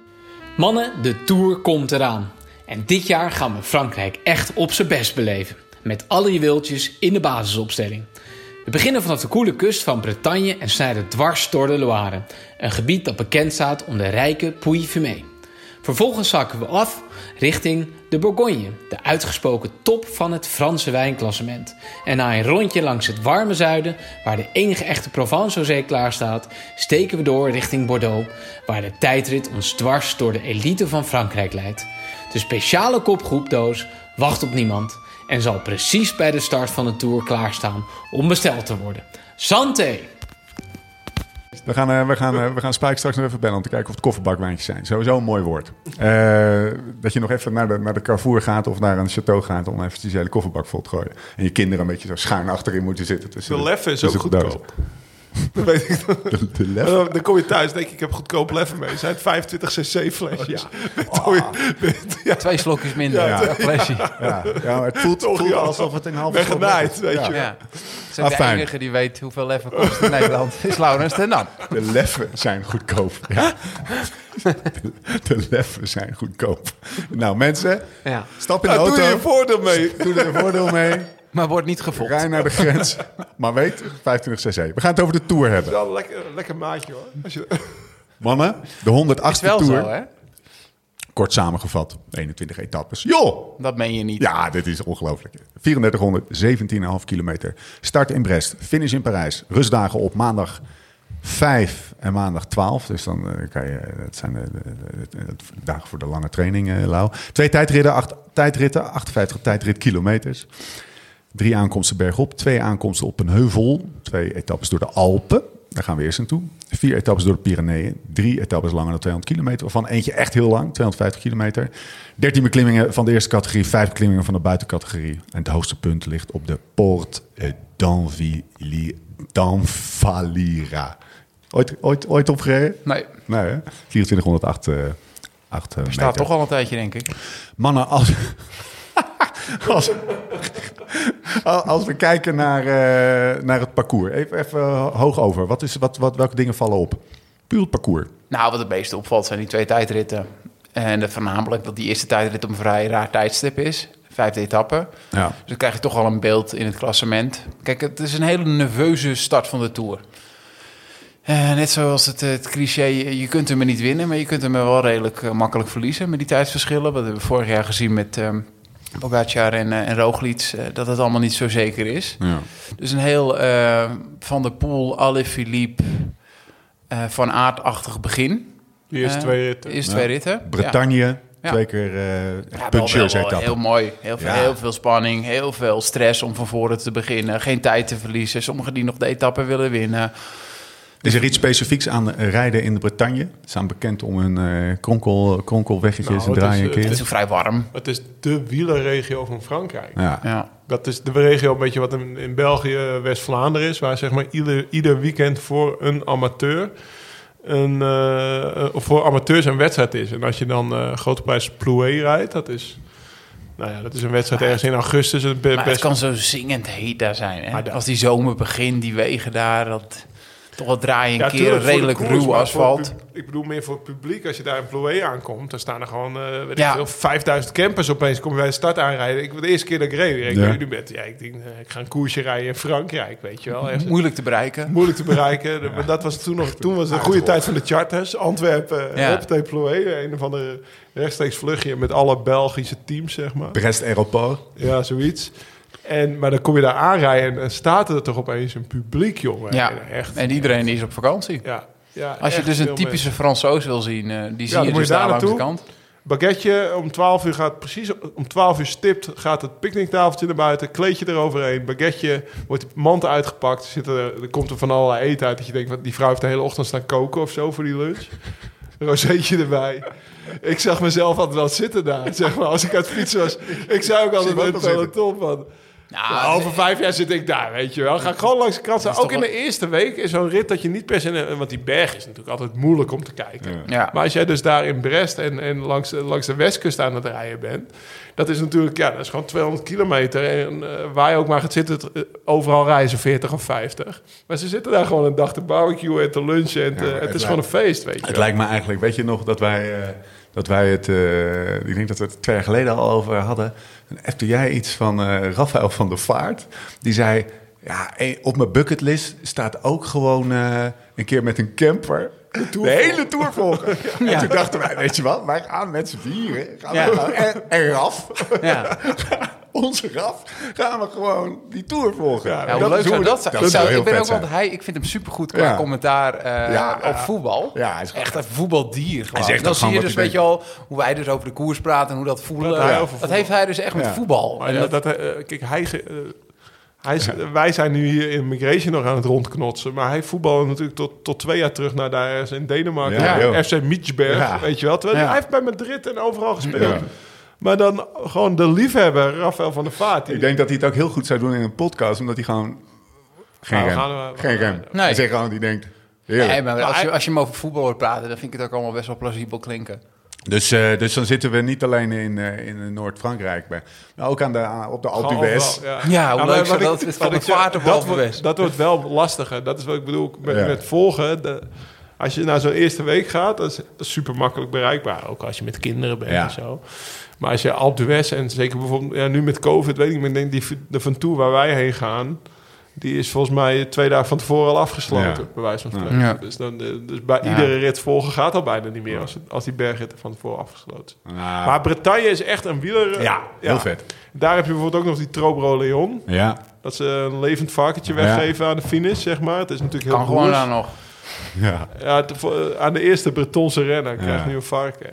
Mannen, de Tour komt eraan. En dit jaar gaan we Frankrijk echt op zijn best beleven. Met alle juweeltjes in de basisopstelling. We beginnen vanaf de koele kust van Bretagne en snijden dwars door de Loire. Een gebied dat bekend staat om de rijke Puy-Fumé. Vervolgens zakken we af richting de Bourgogne, de uitgesproken top van het Franse wijnklassement. En na een rondje langs het warme zuiden, waar de enige echte Provence-rosé klaar staat, steken we door richting Bordeaux, waar de tijdrit ons dwars door de elite van Frankrijk leidt. De speciale kopgroepdoos wacht op niemand en zal precies bij de start van de Tour klaarstaan om besteld te worden. Santé! We gaan, uh, we, gaan, uh, we gaan Spike straks nog even bellen om te kijken of het kofferbakwijntjes zijn. Sowieso een mooi woord. Uh, dat je nog even naar de, naar de Carrefour gaat of naar een château gaat om eventjes je hele kofferbak vol te gooien. En je kinderen een beetje zo schuin achterin moeten zitten. De leffen is ook goedkoop. Dat weet ik dan. De, de leffen? Dan kom je thuis denk ik, ik heb goedkoop leffen mee. Zijn vijfentwintig cc flesjes. Oh, ja. ja. Twee slokjes minder. Ja, ja. flesje. Ja. Ja. Ja, maar het voelt, het voelt alsof het een halve slok is. weet ja. je ja. Zijn ah, de fijn. enige die weet hoeveel leffen kost in Nederland is Laurens Tendam. De leffen zijn goedkoop. Ja. De, de leffen zijn goedkoop. Nou mensen, ja. stap in nou, de auto. Doe er je voordeel mee. Doe er een voordeel mee. Maar wordt niet gevolgd. Rij naar de grens. Maar weet, vijfentwintig cc. We gaan het over de Tour hebben. Dat is wel lekker, een lekker maatje hoor. Als je... Mannen, de honderdste Tour. Zo, hè? Kort samengevat, eenentwintig etappes. Joh! Dat meen je niet. Ja, dit is ongelooflijk. drieduizend vierhonderd, zeventien komma vijf kilometer. Start in Brest, finish in Parijs. Rustdagen op maandag vijf en maandag twaalf. Dus dan uh, kan je... Dat zijn de, de, de, de dagen voor de lange training, uh, Lau. Twee tijdritten, acht, tijdritten, achtenvijftig tijdritkilometers. Drie aankomsten bergop, twee aankomsten op een heuvel. Twee etappes door de Alpen, daar gaan we eerst naartoe. Vier etappes door de Pyreneeën. Drie etappes langer dan tweehonderd kilometer. Waarvan eentje echt heel lang, tweehonderdvijftig kilometer. dertien beklimmingen van de eerste categorie. Vijf beklimmingen van de buitencategorie. En het hoogste punt ligt op de Porte d'Anvalira. Ooit, ooit, ooit opgereden? Nee. Nee, hè? vierentwintighonderdacht uh, acht meter. Staat toch al een tijdje, denk ik. Mannen, als... Als, als we kijken naar, uh, naar het parcours. Even, even hoog over. Wat is, wat, wat, welke dingen vallen op? Puur het parcours. Nou, wat het meeste opvalt zijn die twee tijdritten. En voornamelijk dat die eerste tijdrit op een vrij raar tijdstip is. Vijfde etappe. Ja. Dus dan krijg je toch al een beeld in het klassement. Kijk, het is een hele nerveuze start van de Tour. Uh, net zoals het, het cliché, je kunt hem er niet winnen... maar je kunt hem er wel redelijk uh, makkelijk verliezen met die tijdsverschillen. Wat hebben we vorig jaar gezien met... Um, Pogačar en, uh, en Roglič, uh, dat het allemaal niet zo zeker is. Ja. Dus een heel uh, Van der Poel, Alaphilippe, uh, Van Aert-achtig begin. De eerste uh, twee ritten. Eerst ja. twee ritten. Bretagne, ja. twee keer uh, ja, puncheurs-etappen. Heel mooi, heel veel, ja. heel veel spanning, heel veel stress om van voren te beginnen. Geen tijd te verliezen, sommigen die nog de etappe willen winnen. Is er iets specifieks aan rijden in de Bretagne? Ze zijn bekend om hun uh, kronkel, kronkelweggetjes nou, en draaien keer. Het is ook vrij warm. Het is de wielerregio van Frankrijk. Ja. Ja. Dat is de regio een beetje wat in, in België, West-Vlaanderen is... waar zeg maar ieder, ieder weekend voor een amateur... Een, uh, voor amateurs een wedstrijd is. En als je dan uh, grote prijs Plouay rijdt, dat is... Nou ja, dat is een wedstrijd maar, ergens in augustus. Het, be- best... het kan zo zingend heet daar zijn. Hè? Dat... Als die zomer begint, die wegen daar... Dat... Toch wat draaien een ja, keer, redelijk ruw asfalt. Pub- ik bedoel meer voor het publiek. Als je daar in Plouay aankomt, dan staan er gewoon uh, weet ja. ik, vijfduizend campers opeens. Kom je bij de start aanrijden. Ik, de eerste keer dat ik reed, ik, ja. nu bent, ja, ik denk, uh, ik ga een koersje rijden in Frankrijk, weet je wel. Echt, moeilijk te bereiken. Moeilijk te bereiken. Ja. Dat was toen nog. Toen was het een goede tijd van de charters. Antwerpen, ja. Op de Plouay, een van de rechtstreeks vlugje met alle Belgische teams, zeg maar. Brest Aéroport. Ja, zoiets. En, maar dan kom je daar aanrijden en staat er toch opeens een publiek, jongen. Ja, echt. En iedereen is op vakantie. Ja, ja, als je dus een typische Fransoos wil zien, uh, die ja, zie je dus daar langs de kant. Baguetje, om twaalf uur gaat precies om twaalf uur stipt gaat het picknicktafeltje naar buiten, kleedje eroverheen, baguetje, wordt de mand uitgepakt, zit er, er komt er van allerlei eten uit dat je denkt, wat, die vrouw heeft de hele ochtend staan koken of zo voor die lunch. Rozeetje erbij. Ik zag mezelf altijd wel zitten daar, zeg maar, als ik aan het fietsen was. Ik zei ook altijd met een peloton van... Nou, over vijf jaar zit ik daar, weet je wel. Ga ik gewoon langs de kant staan. Ook in de eerste week is zo'n rit dat je niet per se... Want die berg is natuurlijk altijd moeilijk om te kijken. Ja. Ja. Maar als jij dus daar in Brest en, en langs, langs de westkust aan het rijden bent... Dat is natuurlijk, ja, dat is gewoon tweehonderd kilometer. En uh, waar je ook maar gaat zitten, t- uh, overal reizen veertig of vijftig. Maar ze zitten daar gewoon een dag te barbecue en te lunchen. En te, ja, het, het is lijkt, gewoon een feest, weet je. Het wel. Lijkt me eigenlijk, weet je nog, dat wij... Uh, Dat wij het, uh, ik denk dat we het twee jaar geleden al over hadden. En efte jij iets van uh, Rafael van der Vaart. Die zei, ja, op mijn bucketlist staat ook gewoon uh, een keer met een camper... De, de hele Tour volgen. Ja. En toen dachten wij, weet je wat, wij gaan met z'n vieren. Gaan ja. we, en, en Raf. Ja. Onze Raf. Gaan we gewoon die Tour volgen. Ja, ja, hoe leuk zou dat zijn? Dat zou, ik, ben ook want hij, ik vind hem supergoed qua ja. commentaar uh, ja, op voetbal. Ja, hij is echt een voetbaldier. Hij zegt en dan zie je dus, weet je al, hoe wij dus over de koers praten en hoe dat voelen. Dat, ja. dat heeft hij dus echt ja. met voetbal. Maar en ja, dat, dat, uh, kijk, hij... Uh, Hij is, wij zijn nu hier in Migration nog aan het rondknotsen. Maar hij voetbalde natuurlijk tot, tot twee jaar terug naar daar ergens in Denemarken. Ja, F C Midtjylland, ja. weet je wel. Terwijl ja. hij heeft bij Madrid en overal gespeeld. Ja. Maar dan gewoon de liefhebber, Rafael van der Vaart. Die... Ik denk dat hij het ook heel goed zou doen in een podcast. Omdat hij gewoon... Geen nou, rem. Gaan we, Geen rem. Nee. Hij zegt gewoon, die denkt... Nee, maar als je, als je hem over voetbal hoort praten... dan vind ik het ook allemaal best wel plausibel klinken. Dus, uh, dus dan zitten we niet alleen in, uh, in Noord-Frankrijk, maar nou, ook aan de, uh, op de Alpe d'Huez. Ja, ja hoe nou, leuk zou dat is van de vaart op Alpe d'Huez. Dat wordt wel lastiger. Dat is wat ik bedoel met, ja. met volgen. De, als je naar zo'n eerste week gaat, dat is, dat is super makkelijk bereikbaar. Ook als je met kinderen bent ja. en zo. Maar als je Alpe d'Huez en zeker bijvoorbeeld ja, nu met COVID, weet ik niet, denk die de Ventoux waar wij heen gaan... Die is volgens mij twee dagen van tevoren al afgesloten, ja. bij wijze van spreken. Ja. Dus, dan, dus bij ja. iedere rit volgen gaat al bijna niet meer... als, als die bergritten van tevoren afgesloten zijn. Ja. Maar Bretagne is echt een wieler... Ja, heel ja. vet. Daar heb je bijvoorbeeld ook nog die Trobro Leon. Ja. Dat ze een levend varkentje weggeven ja. aan de finish, zeg maar. Het is natuurlijk heel kan broers. Gewoon daar nog. Ja. Ja, te, aan de eerste Bretonse renner krijgt ja. nu een varken.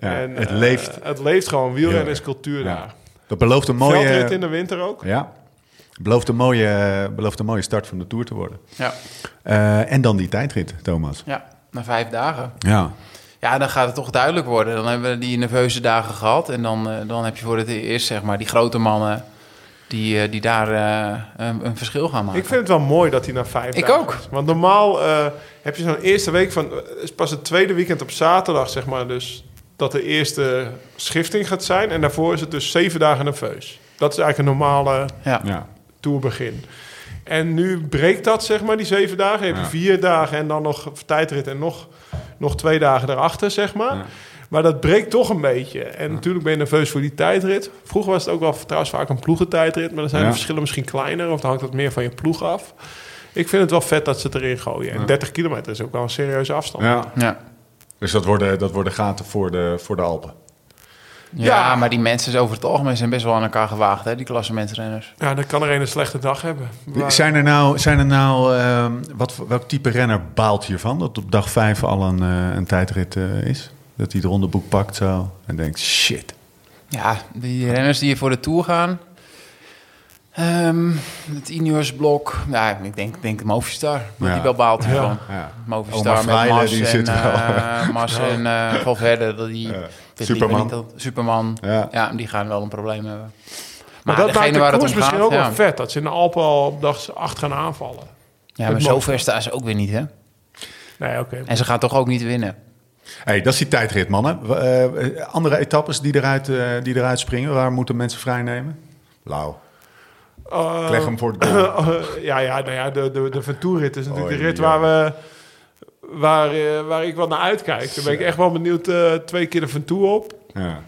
Ja. En, het leeft. Uh, het leeft gewoon. Wielrennen is cultuur ja. daar. Dat belooft een mooie... Veldrit in de winter ook. Ja. Belooft een mooie, belooft een mooie start van de Tour te worden. Ja. Uh, en dan die tijdrit, Thomas. Ja, na vijf dagen. Ja. Ja, dan gaat het toch duidelijk worden. Dan hebben we die nerveuze dagen gehad. En dan, uh, dan heb je voor het eerst, zeg maar, die grote mannen die, uh, die daar uh, een, een verschil gaan maken. Ik vind het wel mooi dat hij na vijf Ik dagen ook. Is. Want normaal uh, heb je zo'n eerste week van... Het is pas het tweede weekend op zaterdag, zeg maar, dus dat de eerste schifting gaat zijn. En daarvoor is het dus zeven dagen nerveus. Dat is eigenlijk een normale... Ja. Ja. Tourbegin. En nu breekt dat, zeg maar, die zeven dagen. Heb je ja. vier dagen en dan nog tijdrit en nog, nog twee dagen daarachter, zeg maar. Ja. Maar dat breekt toch een beetje. En ja. natuurlijk ben je nerveus voor die tijdrit. Vroeger was het ook wel trouwens vaak een ploegentijdrit, maar dan zijn ja. de verschillen misschien kleiner, of dan hangt dat meer van je ploeg af. Ik vind het wel vet dat ze het erin gooien. En ja. dertig kilometer is ook wel een serieuze afstand. Ja. Ja. Dus dat worden, dat worden gaten voor de, voor de Alpen. Ja, ja, maar die mensen over het algemeen zijn best wel aan elkaar gewaagd, hè, die klassementsrenners. Ja, dan kan er een een slechte dag hebben. Maar... Zijn er nou, zijn er nou uh, wat, welk type renner baalt hiervan? Dat op dag vijf al een, uh, een tijdrit uh, is? Dat hij het rondeboek pakt zo en denkt, shit. Ja, die renners die hier voor de Tour gaan. Um, het Ineos-blok. Nou, ik denk, denk de Movistar. Ja. Die wel baalt hiervan. Ja. Ja. Movistar Oma met Mas die en, zit uh, Mas ja. en uh, Valverde. Die... Ja. Superman. Superman. Ja. Ja, die gaan wel een probleem hebben. Maar, maar dat maakt de waar koers het misschien gaat, ook wel ja. vet. Dat ze in de Alpen al op dag acht gaan aanvallen. Ja, maar zo ver staan ze ook weer niet, hè? Nee, oké. Okay. En ze gaan toch ook niet winnen. Hey, dat is die tijdrit, mannen. Uh, andere etappes die eruit, uh, die eruit springen. Waar moeten mensen vrijnemen? Lau. Uh, Ik leg hem voor het goal. Uh, uh, ja, ja, nou ja, de, de, de Ventoux-rit is natuurlijk Oei, de rit ja. waar we... Waar, waar ik wel naar uitkijk. Daar ben ik echt wel benieuwd. Uh, twee keer de Ventoux op. Ja.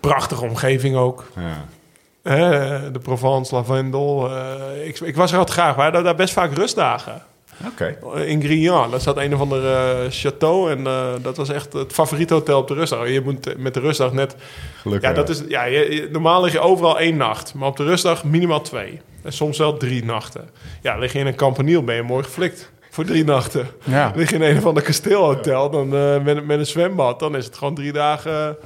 Prachtige omgeving ook. Ja. Uh, de Provence, Lavendel. Uh, ik, ik was er altijd graag. We hadden daar best vaak rustdagen. Okay. Uh, in Grignan. Daar zat een of ander uh, château. En uh, dat was echt het favoriete hotel op de rustdag. Je moet met de rustdag net... Gelukkig. Ja, dat is, ja, je, je, normaal lig je overal één nacht. Maar op de rustdag minimaal twee. En soms wel drie nachten. Ja, lig je in een campaniel, ben je mooi geflikt. Voor drie nachten. Ja. Lig je in een of ander kasteelhotel dan, uh, met, met een zwembad. Dan is het gewoon drie dagen... Uh,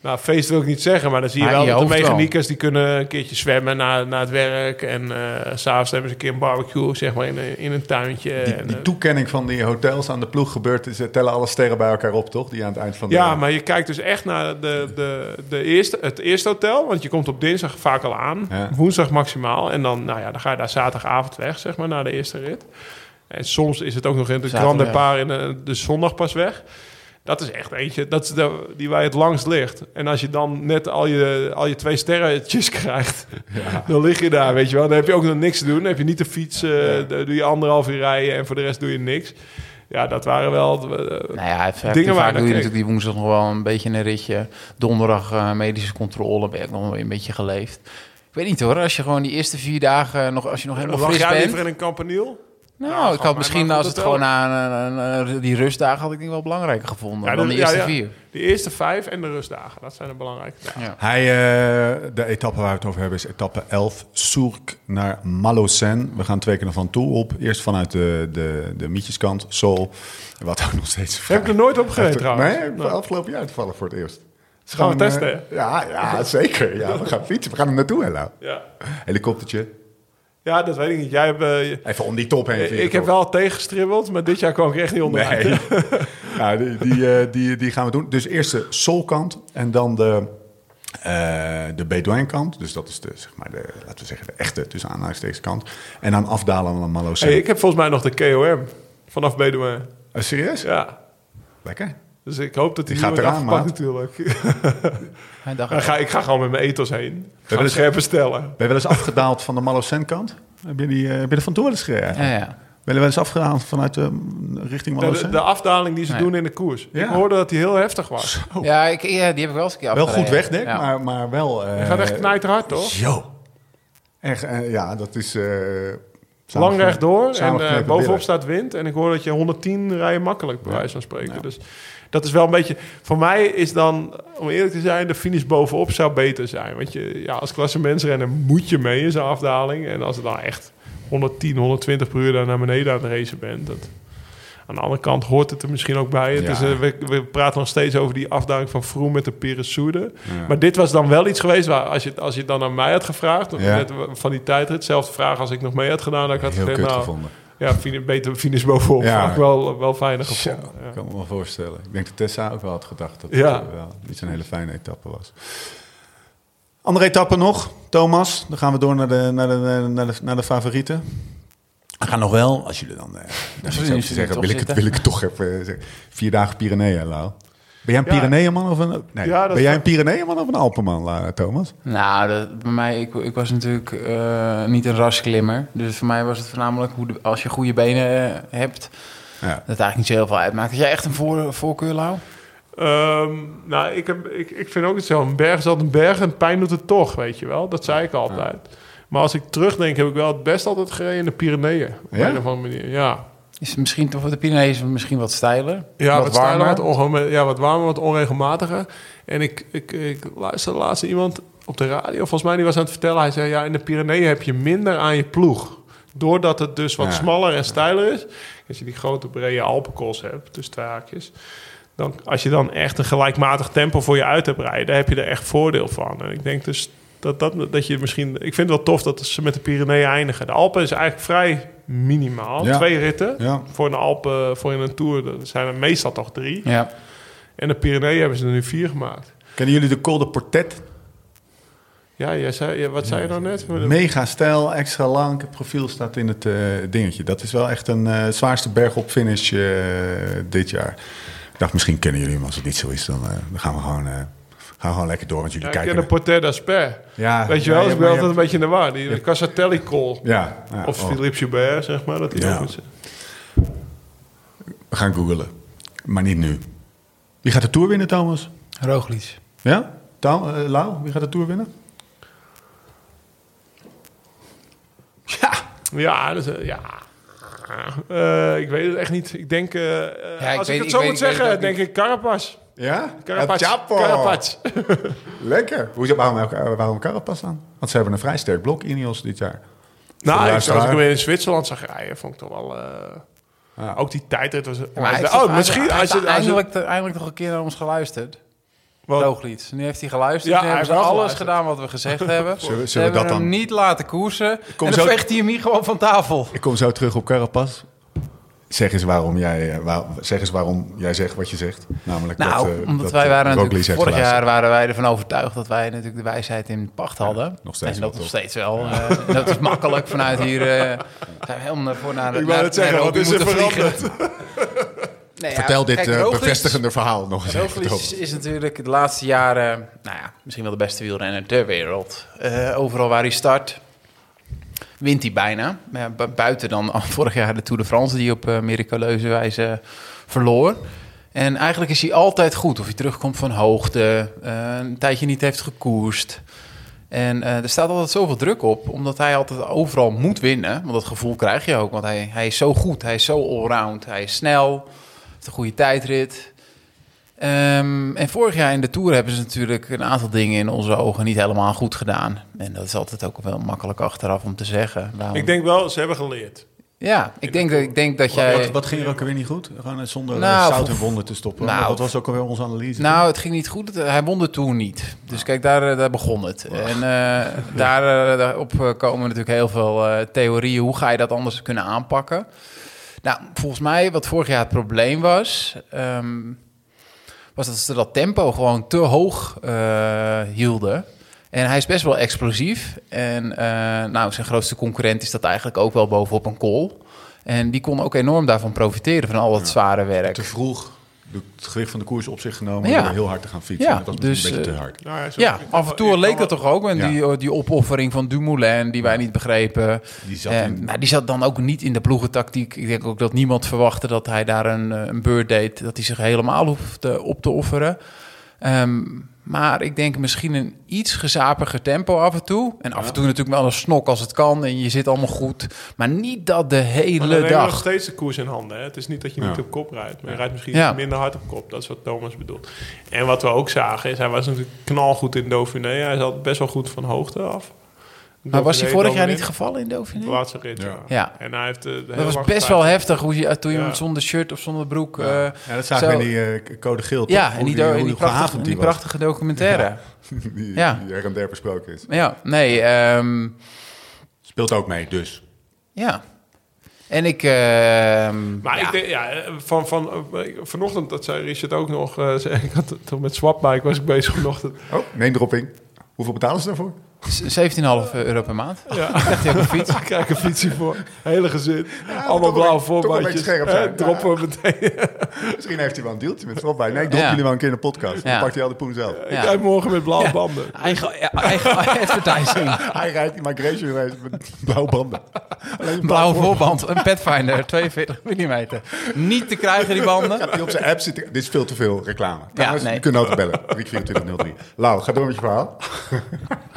nou, feest wil ik niet zeggen, maar dan zie je ah, wel dat de mechaniekers... die kunnen een keertje zwemmen na, na het werk. En uh, s'avonds hebben ze een keer een barbecue, zeg maar, in, in een tuintje. Die, en, die toekenning van die hotels aan de ploeg gebeurt... ze tellen alle sterren bij elkaar op, toch? Die aan het eind van de Ja, dag. Maar je kijkt dus echt naar de, de, de eerste, het eerste hotel. Want je komt op dinsdag vaak al aan. Ja. Woensdag maximaal. En dan, nou ja, dan ga je daar zaterdagavond weg, zeg maar, na de eerste rit. En soms is het ook nog in de Grand Depart in de, de zondag pas weg. Dat is echt eentje, dat is de, die waar je het langst ligt. En als je dan net al je, al je twee sterretjes krijgt, ja. dan lig je daar, weet je wel. Dan heb je ook nog niks te doen. Dan heb je niet de fiets, uh, ja. dan doe je anderhalf uur rijden en voor de rest doe je niks. Ja, dat waren wel uh, nou ja, het dingen waar vaak doe je natuurlijk die woensdag nog wel een beetje een ritje. Donderdag uh, medische controle, ben ik nog wel een beetje geleefd. Ik weet niet hoor, als je gewoon die eerste vier dagen, nog, als je nog helemaal fris bent... Lag jij liever in een campaniel? Nou, ja, ik had misschien als het gewoon na die rustdagen... had ik denk wel belangrijker gevonden ja, dan de, de eerste ja, ja. vier. De eerste vijf en de rustdagen, dat zijn de belangrijke dagen. Ja. Hij, uh, de etappe waar we het over hebben is etappe elf. Sourc naar Malaucène. We gaan twee keer naar Ventoux op. Eerst vanuit de, de, de mietjeskant, Sol. Wat ook nog steeds... Heb ik er nooit op gereden trouwens? Nee, nee. Afgelopen jaar te vallen voor het eerst. Dus gaan we gaan testen, uh, ja, ja, zeker. Ja, we gaan fietsen, we gaan er naartoe, helaas. Ja. Helikoptertje. Ja, dat weet ik niet. Jij hebt, uh, even om die top heen. Ik, ik top. heb wel tegengestribbeld, maar dit jaar kwam ik echt niet onderuit. Nee. ja, die, die, uh, die, die gaan we doen. Dus eerst de Solkant en dan de, uh, de Bédouin-kant. Dus dat is de, zeg maar de, laten we zeggen, de echte tussen aanhalingstekens kant. En dan afdalen naar Malaucène. Hey, ik heb volgens mij nog de K O M vanaf Bédouin. Uh, serieus? Ja. Lekker. Dus ik hoop dat die gaat eraan, maat. Natuurlijk. Hij dacht, ga, ik ga gewoon met mijn ethos heen. Ik ga scherp bestellen. Ben je wel eens afgedaald van de Malaucène-kant? Heb je, die, heb je er vandoor eens gereden? Ja, ja. Ben je wel eens afgedaald vanuit de richting Malaucène? De, de afdaling die ze nee. doen in de koers. Ja. Ik hoorde dat die heel heftig was. Zo. Ja, ik, ja, die heb ik wel eens een keer afgereden. Wel goed wegdek, ja. maar, maar wel... Uh, je gaat echt knijterhard, toch? Zo. Echt, uh, ja, dat is... Uh, Lang rechtdoor en uh, bovenop billen. Staat wind. En ik hoor dat je honderdtien rijden makkelijk, bij wijze van spreken. Ja. Dus dat is wel een beetje... Voor mij is dan, om eerlijk te zijn, de finish bovenop zou beter zijn. Want je, ja, als klassementsrenner moet je mee in zo'n afdaling. En als het dan echt honderdtien, honderdtwintig per uur daar naar beneden aan het racen bent... Dat, Aan de andere kant hoort het er misschien ook bij. Het ja. is, uh, we, we praten nog steeds over die afdaling van Froome met de Pires-Soude. Ja. Maar dit was dan wel iets geweest waar, als je, als je het dan aan mij had gevraagd... Ja. Net van die tijdrit, hetzelfde vraag als ik nog mee had gedaan... dat ik had heel gezegd, kut nou, gevonden. Ja, fin- beter finish bovenop. Ja. Vaak wel, wel fijner gevonden. Ja, ik kan me wel voorstellen. Ik denk dat Tessa ook wel had gedacht dat ja. het wel niet zo'n hele fijne etappe was. Andere etappe nog, Thomas. Dan gaan we door naar de, naar de, naar de, naar de, naar de favorieten. Ik ga nog wel, als jullie dan... Eh, dan zou ik zeggen, wil ik, het, wil ik het toch even zeggen. Vier dagen Pyreneeën, Lau. Ben jij een ja. Pyreneeënman of een... Nee, ja, ben jij een Pyreneeënman of een Alpenman, Thomas? Nou, dat, bij mij... Ik, ik was natuurlijk uh, niet een rasklimmer. Dus voor mij was het voornamelijk... Hoe de, als je goede benen hebt... Ja. Dat het eigenlijk niet zo heel veel uitmaakt. Had jij echt een voor, voorkeur, Lau? Um, nou, ik, heb, ik, ik vind ook hetzelfde. Een berg is altijd een berg en pijn doet het toch, weet je wel. Dat zei ik altijd. Ja. Maar als ik terugdenk, heb ik wel het best altijd gereden in de Pyreneeën. Op ja? een of andere manier, ja. Is misschien toch de Pyreneeën misschien wat steiler? Ja, wat, wat steiler, wat onge- ja, wat warmer, wat onregelmatiger. En ik, ik, ik luisterde laatst iemand op de radio, volgens mij die was aan het vertellen. Hij zei, ja, in de Pyreneeën heb je minder aan je ploeg. Doordat het dus wat ja. smaller en steiler is. Als je die grote brede Alpencols hebt, dus twee haakjes... Dan, als je dan echt een gelijkmatig tempo voor je uit hebt rijden... daar heb je er echt voordeel van. En ik denk dus dat, dat, dat je misschien... Ik vind het wel tof dat ze met de Pyreneeën eindigen. De Alpen is eigenlijk vrij minimaal. Ja. Twee ritten. Ja. Voor een Alpen, voor een Tour zijn er meestal toch drie. Ja. En de Pyreneeën hebben ze er nu vier gemaakt. Kennen jullie de Col de Portet? Ja, jij zei, wat zei je nou net? Mega stijl, extra lang. Het profiel staat in het uh, dingetje. Dat is wel echt een uh, zwaarste bergop finish uh, dit jaar. Ik dacht, misschien kennen jullie hem. Als het niet zo is, dan, uh, dan gaan we gewoon, uh, gaan we gewoon lekker door. Want jullie ja, kijken... Ik ken de Portet d'Asper. Ja, weet je wel, ja, ja, ik ben altijd hebt... een beetje in de war. Die, ja. De Casatelli-Col. Ja, ja, of oh. Philippe Joubert, zeg maar. Dat is ja. goed. We gaan googlen. Maar niet nu. Wie gaat de Tour winnen, Thomas? Roglič. Ja? Tom, uh, Lau, wie gaat de Tour winnen? Ja. Ja, dus, uh, ja. Uh, ik weet het echt niet. Ik denk, uh, ja, ik als weet, ik het zo ik moet weet, zeggen, ik denk ik Carapaz. Ja? Carapaz. Carapaz. Lekker. Hoezo, waarom, waarom Carapaz dan? Want ze hebben een vrij sterk blok, Ineos, dit jaar. Nou, ik, als ik hem in Zwitserland zag rijden, vond ik toch wel... Uh, ja. Ook die tijdrit was... Ja, oh, misschien... Hij heeft eindelijk nog een keer naar ons geluisterd. Roglič. Nu heeft hij geluisterd. Ja, dus hij heeft alles geluisterd. Gedaan wat we gezegd hebben. Zullen we, zullen we hebben dat hem dan? Niet laten koersen. Kom en dan vecht hij hem hier gewoon van tafel. Ik kom zo terug op Carapaz. Zeg eens waarom jij, waar, zeg eens waarom jij zegt wat je zegt. Namelijk nou, dat, uh, omdat dat wij waren natuurlijk, vorig jaar waren wij ervan overtuigd... dat wij natuurlijk de wijsheid in pacht hadden. Ja, nog steeds en dat nog steeds wel. Ja. Uh, dat is makkelijk vanuit hier. Uh, zijn we helemaal voor naar de Ik wou het zeggen, wat is er veranderd? Nee, Vertel ja, dit kijk, uh, bevestigende verhaal nog eens. Roglič is, is natuurlijk de laatste jaren... Nou ja, misschien wel de beste wielrenner ter wereld. Uh, overal waar hij start, wint hij bijna. Uh, buiten dan uh, vorig jaar de Tour de France... die op uh, miraculeuze wijze uh, verloor. En eigenlijk is hij altijd goed. Of hij terugkomt van hoogte. Uh, een tijdje niet heeft gekoerst. En uh, er staat altijd zoveel druk op. Omdat hij altijd overal moet winnen. Want dat gevoel krijg je ook. Want hij, hij is zo goed. Hij is zo allround. Hij is snel... een goede tijdrit. Um, en vorig jaar in de Tour hebben ze natuurlijk een aantal dingen in onze ogen niet helemaal goed gedaan. En dat is altijd ook wel makkelijk achteraf om te zeggen. Waarom... Ik denk wel, ze hebben geleerd. Ja, ik denk dat, ik denk dat jij... Wat, wat ging er ook alweer niet goed? Gewoon zonder nou, zout en wonden te stoppen. Nou, dat was ook alweer onze analyse. Nou, het ging niet goed. Hij won de Tour niet. Dus kijk, daar, daar begon het. Och. En uh, daar, daarop komen natuurlijk heel veel uh, theorieën. Hoe ga je dat anders kunnen aanpakken? Nou, volgens mij, wat vorig jaar het probleem was... Um, was dat ze dat tempo gewoon te hoog uh, hielden. En hij is best wel explosief. En uh, nou, zijn grootste concurrent is dat eigenlijk ook wel bovenop een kool. En die kon ook enorm daarvan profiteren, van al dat ja, zware werk. Te vroeg, het gewicht van de koers op zich genomen... Ja. Om heel hard te gaan fietsen. Ja, dat was dus, een beetje te hard. Nou, ja, ja af en toe leek dat toch ook. En ja. die, die opoffering van Dumoulin, die wij niet begrepen. Die zat, eh, in... maar die zat dan ook niet in de ploegentactiek. Ik denk ook dat niemand verwachtte dat hij daar een, een beurt deed... dat hij zich helemaal hoeft op te offeren. Um, maar ik denk misschien een iets gezapiger tempo af en toe. En af en toe natuurlijk wel een snok als het kan. En je zit allemaal goed. Maar niet dat de hele dag... Je nog steeds de koers in handen. Hè? Het is niet dat je ja. niet op kop rijdt. Maar je rijdt misschien ja. minder hard op kop. Dat is wat Thomas bedoelt. En wat we ook zagen is... Hij was natuurlijk knalgoed in Dauphiné. Hij zat best wel goed van hoogte af. Maar was hij vorig jaar niet gevallen in Dauphiné? De laatste rit, ja. ja. En hij heeft, uh, dat was best wel heftig, hoe je, toen je ja. zonder shirt of zonder broek... Uh, ja. ja, dat zagen we in die uh, code geel. Ja, en die, die, die, die, prachtige, die prachtige documentaire. Ja. die ja. die er aan der besproken is. Ja, nee. Um, Speelt ook mee, dus. Ja. En ik... Uh, maar ja. ik denk, ja, van, van, vanochtend, dat zei Richard ook nog... Uh, zei, ik had toch met Swapbike was ik bezig vanochtend. Oh, neem erop in. Hoeveel betalen ze daarvoor? zeventien komma vijf euro per maand. Ja. Krijg je een fiets? Ik krijg een fietsje voor. Hele gezin. Ja, allemaal blauwe voorbandjes. Eh, droppen ja. meteen. Misschien heeft hij wel een deeltje met voorbij. Nee, ik drop ja. jullie wel een keer in de podcast. Ja. Dan pakt hij al de poen zelf. Ja. Ik rijd morgen met blauwe ja. banden. Eigen, eigen advertising. Hij rijdt in Migration Race met blauwe banden. Blauwe, blauwe voorband. Een Pathfinder. tweeënveertig millimeter. Niet te krijgen die banden. Ja, die op zijn app zitten. Dit is veel te veel reclame. Ja, nee. Je kunt altijd bellen. drie twee vier nul drie. Lau, ga door met je verhaal.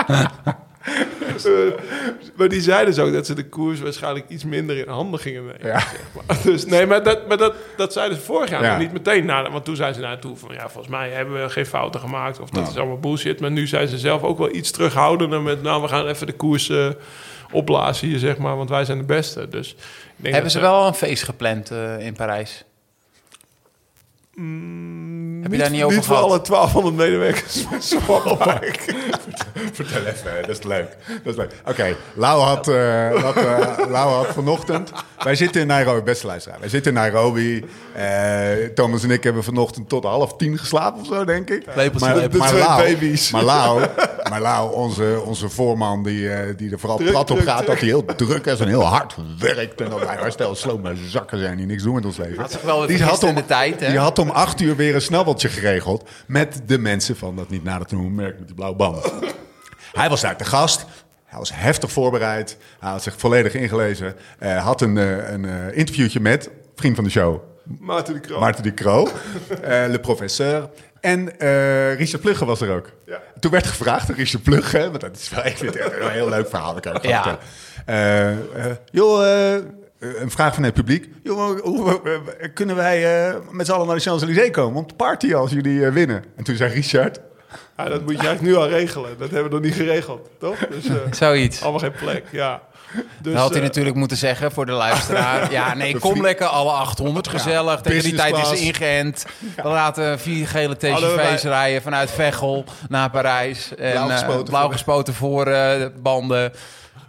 uh, maar die zeiden dus ook dat ze de koers waarschijnlijk iets minder in handen gingen nemen. Ja. Zeg maar. Dus nee, maar dat, maar dat, dat zeiden ze vorig jaar ja. niet meteen. Nou, want toen zeiden ze naartoe van ja, volgens mij hebben we geen fouten gemaakt of dat nou. is allemaal bullshit. Maar nu zijn ze zelf ook wel iets terughoudender met nou, we gaan even de koers uh, opblazen hier, zeg maar, want wij zijn de beste. Dus ik denk hebben ze wel een feest gepland uh, in Parijs? Mm, Heb je niet, daar niet over niet gehad? Voor alle twaalfhonderd medewerkers van Swapbike. Vertel even, dat is leuk. leuk. Oké, okay, Lau had, uh, had, uh, Lau had vanochtend... Wij zitten in Nairobi, beste luisteraar. Wij zitten in Nairobi. Uh, Thomas en ik hebben vanochtend tot half tien geslapen of zo, denk ik. Lepels, maar, lepels. Maar, maar Lau, baby's. Maar Lau, maar Lau onze, onze voorman die, uh, die er vooral druk, plat op druk, gaat... Druk. Dat hij heel druk is en heel hard werkt. En dat wij maar stel slome zakken zijn die niks doen met ons leven. Had zich wel weer vergist in de tijd, hè? Die had om acht uur weer een snabbeltje geregeld... met de mensen van dat niet nader te noemen merk met die blauwe banden. Hij was daar te gast. Hij was heftig voorbereid. Hij had zich volledig ingelezen. Uh, had een, uh, een uh, interviewtje met vriend van de show. Maarten de Croo. Maarten de Croo. uh, Le Professeur. En uh, Richard Plugge was er ook. Ja. Toen werd gevraagd aan Richard Plugge. Want dat is wel, ik vind het echt een heel leuk verhaal. Ik ja. uh, uh, joh, uh, een vraag van het publiek. Joh, hoe uh, kunnen wij uh, met z'n allen naar de Champs-Élysées komen? Om te partyen als jullie uh, winnen. En toen zei Richard... Ja, dat moet je eigenlijk nu al regelen. Dat hebben we nog niet geregeld, toch? Dus, uh, Zoiets. Allemaal geen plek, ja. Dus, dat had hij uh, natuurlijk moeten zeggen voor de luisteraar. Ja, nee, kom lekker alle achthonderd, gezellig. Ja, tegen die tijd class. Is ze ingeënt. Ja. We laten vier gele T C V's wij... rijden vanuit Veghel naar Parijs. En, blauw gespoten, uh, blauw gespoten voor uh, banden.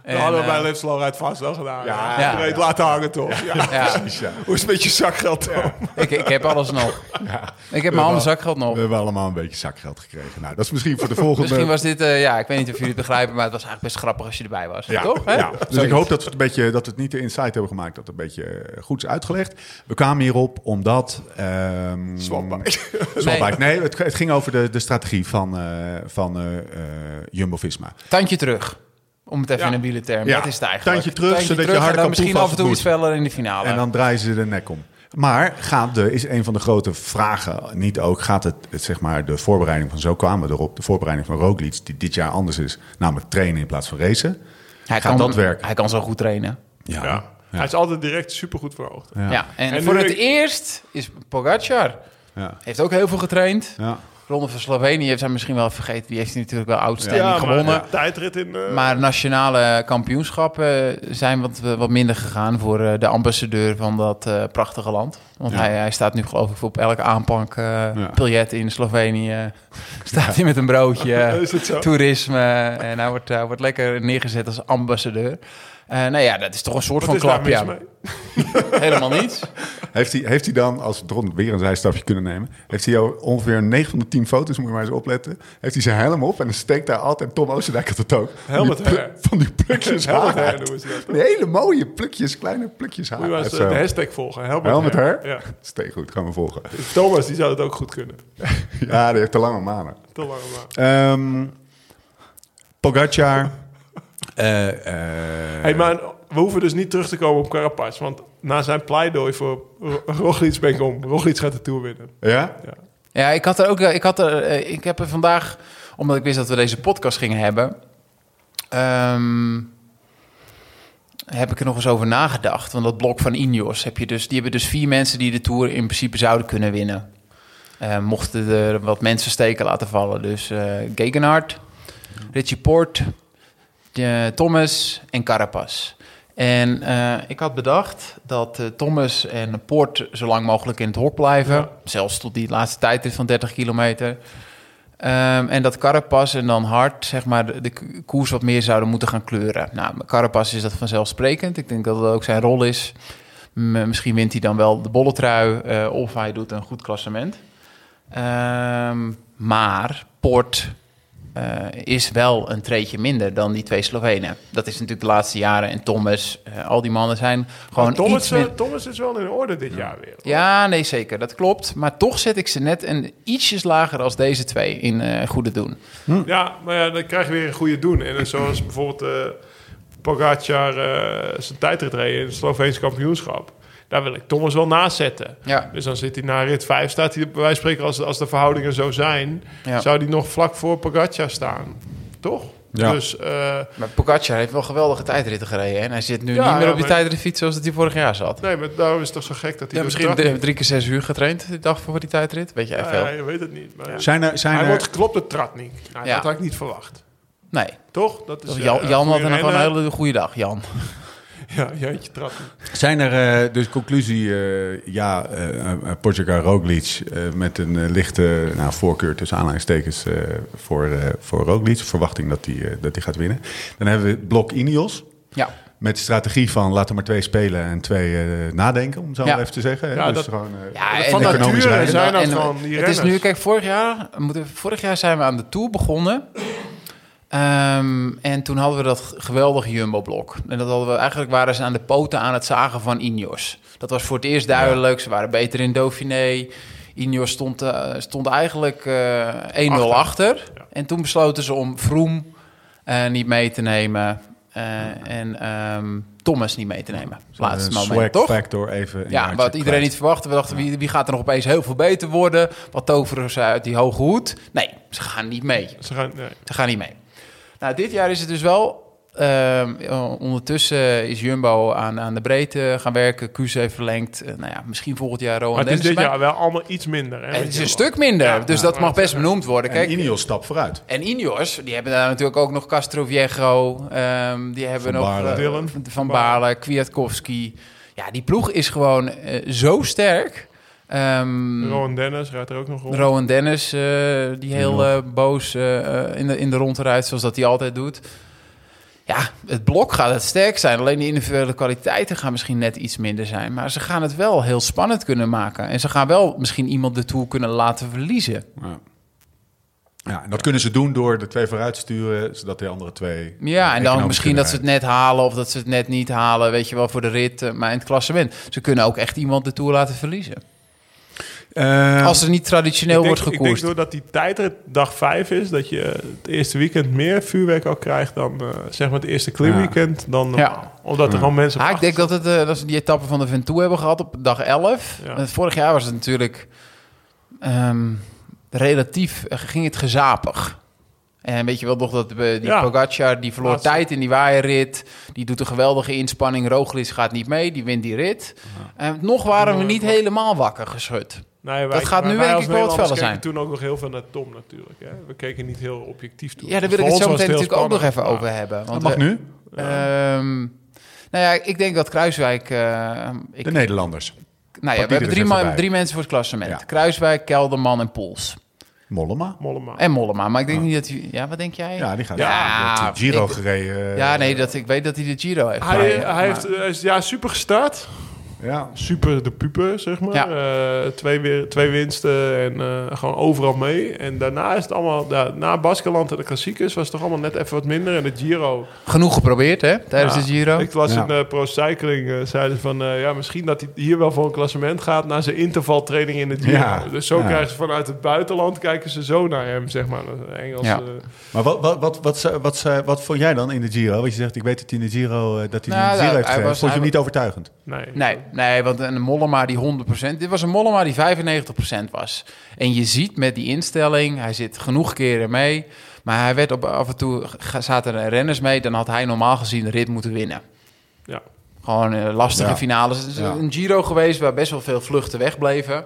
En, dat hadden we bij uh, Lipsloorheid vast wel gedaan. Ja, ja. ja. Reed laten hangen toch? Ja, ja. ja. Precies, ja. Hoe is het met je zakgeld dan? Ja. Ik, ik heb alles nog. Ja. Ik heb mijn handen zakgeld nog. We hebben allemaal een beetje zakgeld gekregen. Nou, dat is misschien voor de volgende... Misschien was dit... Uh, ja, ik weet niet of jullie het begrijpen... maar het was eigenlijk best grappig als je erbij was. Ja. Toch? Hè? Ja. Dus Zoiets. Ik hoop dat we, het een beetje, dat we het niet de insight hebben gemaakt... dat het een beetje goed is uitgelegd. We kwamen hierop omdat... Um, Swapbike. Swapbike. Nee, nee het, het ging over de, de strategie van, uh, van uh, uh, Jumbo-Visma. Tandje terug. Om het even ja. in een wielerterm. Ja. Dat is het eigenlijk. Tandje terug, Tandje zodat terug, je harder kan misschien af en toe iets feller in de finale. En dan draaien ze de nek om. Maar gaat de, is een van de grote vragen niet ook... gaat het, het zeg maar de voorbereiding van... zo kwamen we erop, de voorbereiding van Roglič... die dit jaar anders is, namelijk trainen in plaats van racen. Hij gaat kan, dat werken? Hij kan zo goed trainen. Ja. ja. Hij is altijd direct supergoed voor oog. Ja. ja. En, en voor het ik... eerst is Pogačar. Ja. Heeft ook heel veel getraind. Ja. Ronde van Slovenië heeft hij misschien wel vergeten. Die heeft hij natuurlijk wel outstanding ja, gewonnen. Maar, ja, tijdrit in, uh... maar nationale kampioenschappen zijn wat, wat minder gegaan... voor de ambassadeur van dat uh, prachtige land. Want ja. hij, hij staat nu geloof ik op elke aanpak uh, ja. biljet in Slovenië. Staat ja. hij met een broodje, is het zo? Toerisme. En hij wordt, hij wordt lekker neergezet als ambassadeur. Uh, nou ja, dat is toch een soort wat van klap, ja. Helemaal niets. Heeft hij, heeft hij dan, als Ron weer een zijstapje kunnen nemen... heeft hij jou ongeveer negen van de tien foto's, moet je maar eens opletten... heeft hij zijn helm op en dan steekt daar altijd... Tom Oosterdijk had het ook. Helmet van die, pl- van die plukjes haar. Hair, dat, die hele mooie plukjes, kleine plukjes haar. Moet je maar eens de hashtag volgen. Helmet, helmet hair. hair. Ja. Steek goed, gaan we volgen. Thomas, die zou het ook goed kunnen. Ja, die heeft te lange manen. Te lange manen. Um, Pogačar... Uh, uh, hey, maar we hoeven dus niet terug te komen op Carapaz. Want na zijn pleidooi voor Roglič ben ik om. Roglič gaat de Tour winnen. Ja? Ja, ja ik had er ook... Ik, had er, ik heb er vandaag... Omdat ik wist dat we deze podcast gingen hebben... Um, heb ik er nog eens over nagedacht. Want dat blok van Ineos heb je dus... Die hebben dus vier mensen die de Tour in principe zouden kunnen winnen. Uh, mochten er wat mensen steken laten vallen. Dus uh, Gegenhardt, Richie Porte... uh, Thomas en Carapaz. En uh, ik had bedacht dat uh, Thomas en Poort zo lang mogelijk in het hok blijven. Ja. Zelfs tot die laatste tijd is van dertig kilometer. Um, en dat Carapaz en dan Hart zeg maar, de, de koers wat meer zouden moeten gaan kleuren. Nou, Carapaz is dat vanzelfsprekend. Ik denk dat dat ook zijn rol is. M- misschien wint hij dan wel de bolletrui uh, of hij doet een goed klassement. Um, maar Poort... Uh, is wel een treetje minder dan die twee Slovenen. Dat is natuurlijk de laatste jaren. En Thomas, uh, al die mannen zijn gewoon Thomas, iets... Met... Thomas is wel in orde dit ja. jaar weer. Hoor. Ja, nee, zeker. Dat klopt. Maar toch zet ik ze net een ietsjes lager als deze twee in uh, goede doen. Hm. Ja, maar ja, dan krijg je weer een goede doen. En zoals bijvoorbeeld uh, Pogačar uh, zijn tijdrit reed in het Sloveens kampioenschap. Daar wil ik Thomas wel naast zetten. Ja. Dus dan zit hij na rit vijf, staat hij bij wijze van spreken... als, als de verhoudingen zo zijn... Ja. Zou hij nog vlak voor Pogačar staan. Toch? Ja. Dus, uh, maar Pogačar heeft wel geweldige tijdritten gereden. Hè? En hij zit nu ja, niet meer ja, op die maar... tijdritfiets zoals dat hij vorig jaar zat. Nee, maar daarom is het toch zo gek dat hij... Ja, misschien drie, drie keer zes uur getraind die dag voor die tijdrit. Weet jij ja, veel? Ja, je weet het niet. Maar ja. zijn er, zijn hij er... wordt geklopt door Tratnik. Nou, ja. Dat had ik niet verwacht. Nee. Toch? Dat is, Jan, uh, Jan had een gewoon een hele goede dag, Jan. Ja, jeetje trappen. Zijn er, uh, dus conclusie, uh, ja, uh, uh, Pogačar Roglič uh, met een uh, lichte uh, voorkeur tussen aanhalingstekens uh, voor, uh, voor Roglič. Verwachting dat hij uh, gaat winnen. Dan hebben we het blok Ineos. Ja. Met strategie van laten maar twee spelen en twee uh, nadenken, om zo ja. even te zeggen. Ja, dus dat, gewoon, uh, ja en van nature zijn dat gewoon die renners. Het is nu, kijk, vorig jaar, vorig jaar zijn we aan de Tour begonnen... Um, en toen hadden we dat geweldige Jumbo-blok. En dat hadden we, eigenlijk waren ze aan de poten aan het zagen van Ineos. Dat was voor het eerst duidelijk. Ja. Ze waren beter in Dauphiné. Ineos stond, uh, stond eigenlijk uh, een nul achter. achter. Ja. En toen besloten ze om Froome uh, niet mee te nemen... Uh, ja. En um, Thomas niet mee te nemen. Zo laatste moment, swag toch? Factor even in ja, wat iedereen niet verwachtte. We dachten, ja. wie, wie gaat er nog opeens heel veel beter worden? Wat toveren ze uit die hoge hoed? Nee, ze gaan niet mee. Ze gaan, nee. ze gaan niet mee. Nou, dit jaar is het dus wel... Uh, ondertussen is Jumbo aan, aan de breedte gaan werken. Q C verlengd. Uh, nou ja, misschien volgend jaar Rowan Dennis. Maar het is dit jaar wel allemaal iets minder. Hè, het is een stuk minder, ja, dus nou, dat nou, mag best nou, benoemd worden. Kijk, en Ineos stap vooruit. En Ineos, die hebben daar natuurlijk ook nog Castroviejo. Um, die hebben nog Van Baarle, uh, van Baarle Kwiatkowski. Ja, die ploeg is gewoon uh, zo sterk... Um, Rowan Dennis rijdt er ook nog rond. Rowan Dennis, uh, die heel uh, boos uh, in de, in de rondte rijdt, zoals dat hij altijd doet. Ja, het blok gaat het sterk zijn. Alleen de individuele kwaliteiten gaan misschien net iets minder zijn. Maar ze gaan het wel heel spannend kunnen maken. En ze gaan wel misschien iemand de Tour kunnen laten verliezen. Ja. Ja, en dat kunnen ze doen door de twee vooruit te sturen, zodat de andere twee... Ja, en dan misschien dat ze het net halen of dat ze het net niet halen, weet je wel, voor de rit. Maar in het klassement. Ze kunnen ook echt iemand de Tour laten verliezen. Uh, Als er niet traditioneel denk, wordt gekoerst. Ik denk doordat die tijdrit dag vijf is... dat je het eerste weekend meer vuurwerk al krijgt... dan uh, zeg maar het eerste klimweekend. Dan, ja. Omdat er ja. gewoon mensen... Ah, ik denk dat, het, uh, dat ze die etappe van de Ventoux hebben gehad op dag elf. Ja. Vorig jaar was het natuurlijk... Um, relatief uh, ging het gezapig. En weet je wel nog dat uh, die ja. Pogačar... die verloor Laatste. tijd in die waaierrit. Die doet een geweldige inspanning. Roglič gaat niet mee, die wint die rit. En uh, nog waren we niet helemaal wakker geschud. Nee, wij, dat gaat nu denk ik wel wat feller zijn. We keken toen ook nog heel veel naar Tom natuurlijk. Hè? We keken niet heel objectief toe. Ja, daar wil ik het zo meteen natuurlijk spannend. ook nog even ja. over hebben. Want dat mag nu. Uh, ja. um, nou ja, ik denk dat Kruiswijk... Uh, ik, de Nederlanders. Nou ja, we hebben drie, ma- drie mensen voor het klassement. Ja. Kruiswijk, Kelderman en Poels. Mollema. Mollema. En Mollema, maar ik denk ja. niet dat hij... Ja, wat denk jij? Ja, die gaat ja, de Giro ik, gereden. Ja, nee, dat, ik weet dat hij de Giro heeft. Hij, gereden, hij heeft is ja, super gestart. Ja, super de puper, zeg maar. Ja. Uh, twee, weer, twee winsten en uh, gewoon overal mee. En daarna is het allemaal... Ja, na Baskeland en de klassiekers was het toch allemaal net even wat minder. En de Giro... Genoeg geprobeerd, hè? Tijdens ja. de Giro. Ik las ja. in uh, Pro Cycling, uh, zeiden van... Uh, ja, misschien dat hij hier wel voor een klassement gaat... na zijn intervaltraining in de Giro. Ja. Dus zo ja. krijgen ze vanuit het buitenland... kijken ze zo naar hem, zeg maar. Engels, ja. uh, maar wat, wat, wat, wat, wat, wat, wat, wat vond jij dan in de Giro? Want je zegt, ik weet dat hij in de Giro, uh, dat hij nou, in de Giro nou, heeft gereden. Vond je hem niet overtuigend? Nee. Nee. Nee, want een Mollema die honderd procent... Dit was een Mollema die vijfennegentig procent was. En je ziet met die instelling... Hij zit genoeg keren mee. Maar hij werd op, af en toe... Zaten er renners mee. Dan had hij normaal gezien de rit moeten winnen. Ja. Gewoon uh, lastige ja. finales. Het is ja. een Giro geweest waar best wel veel vluchten wegbleven.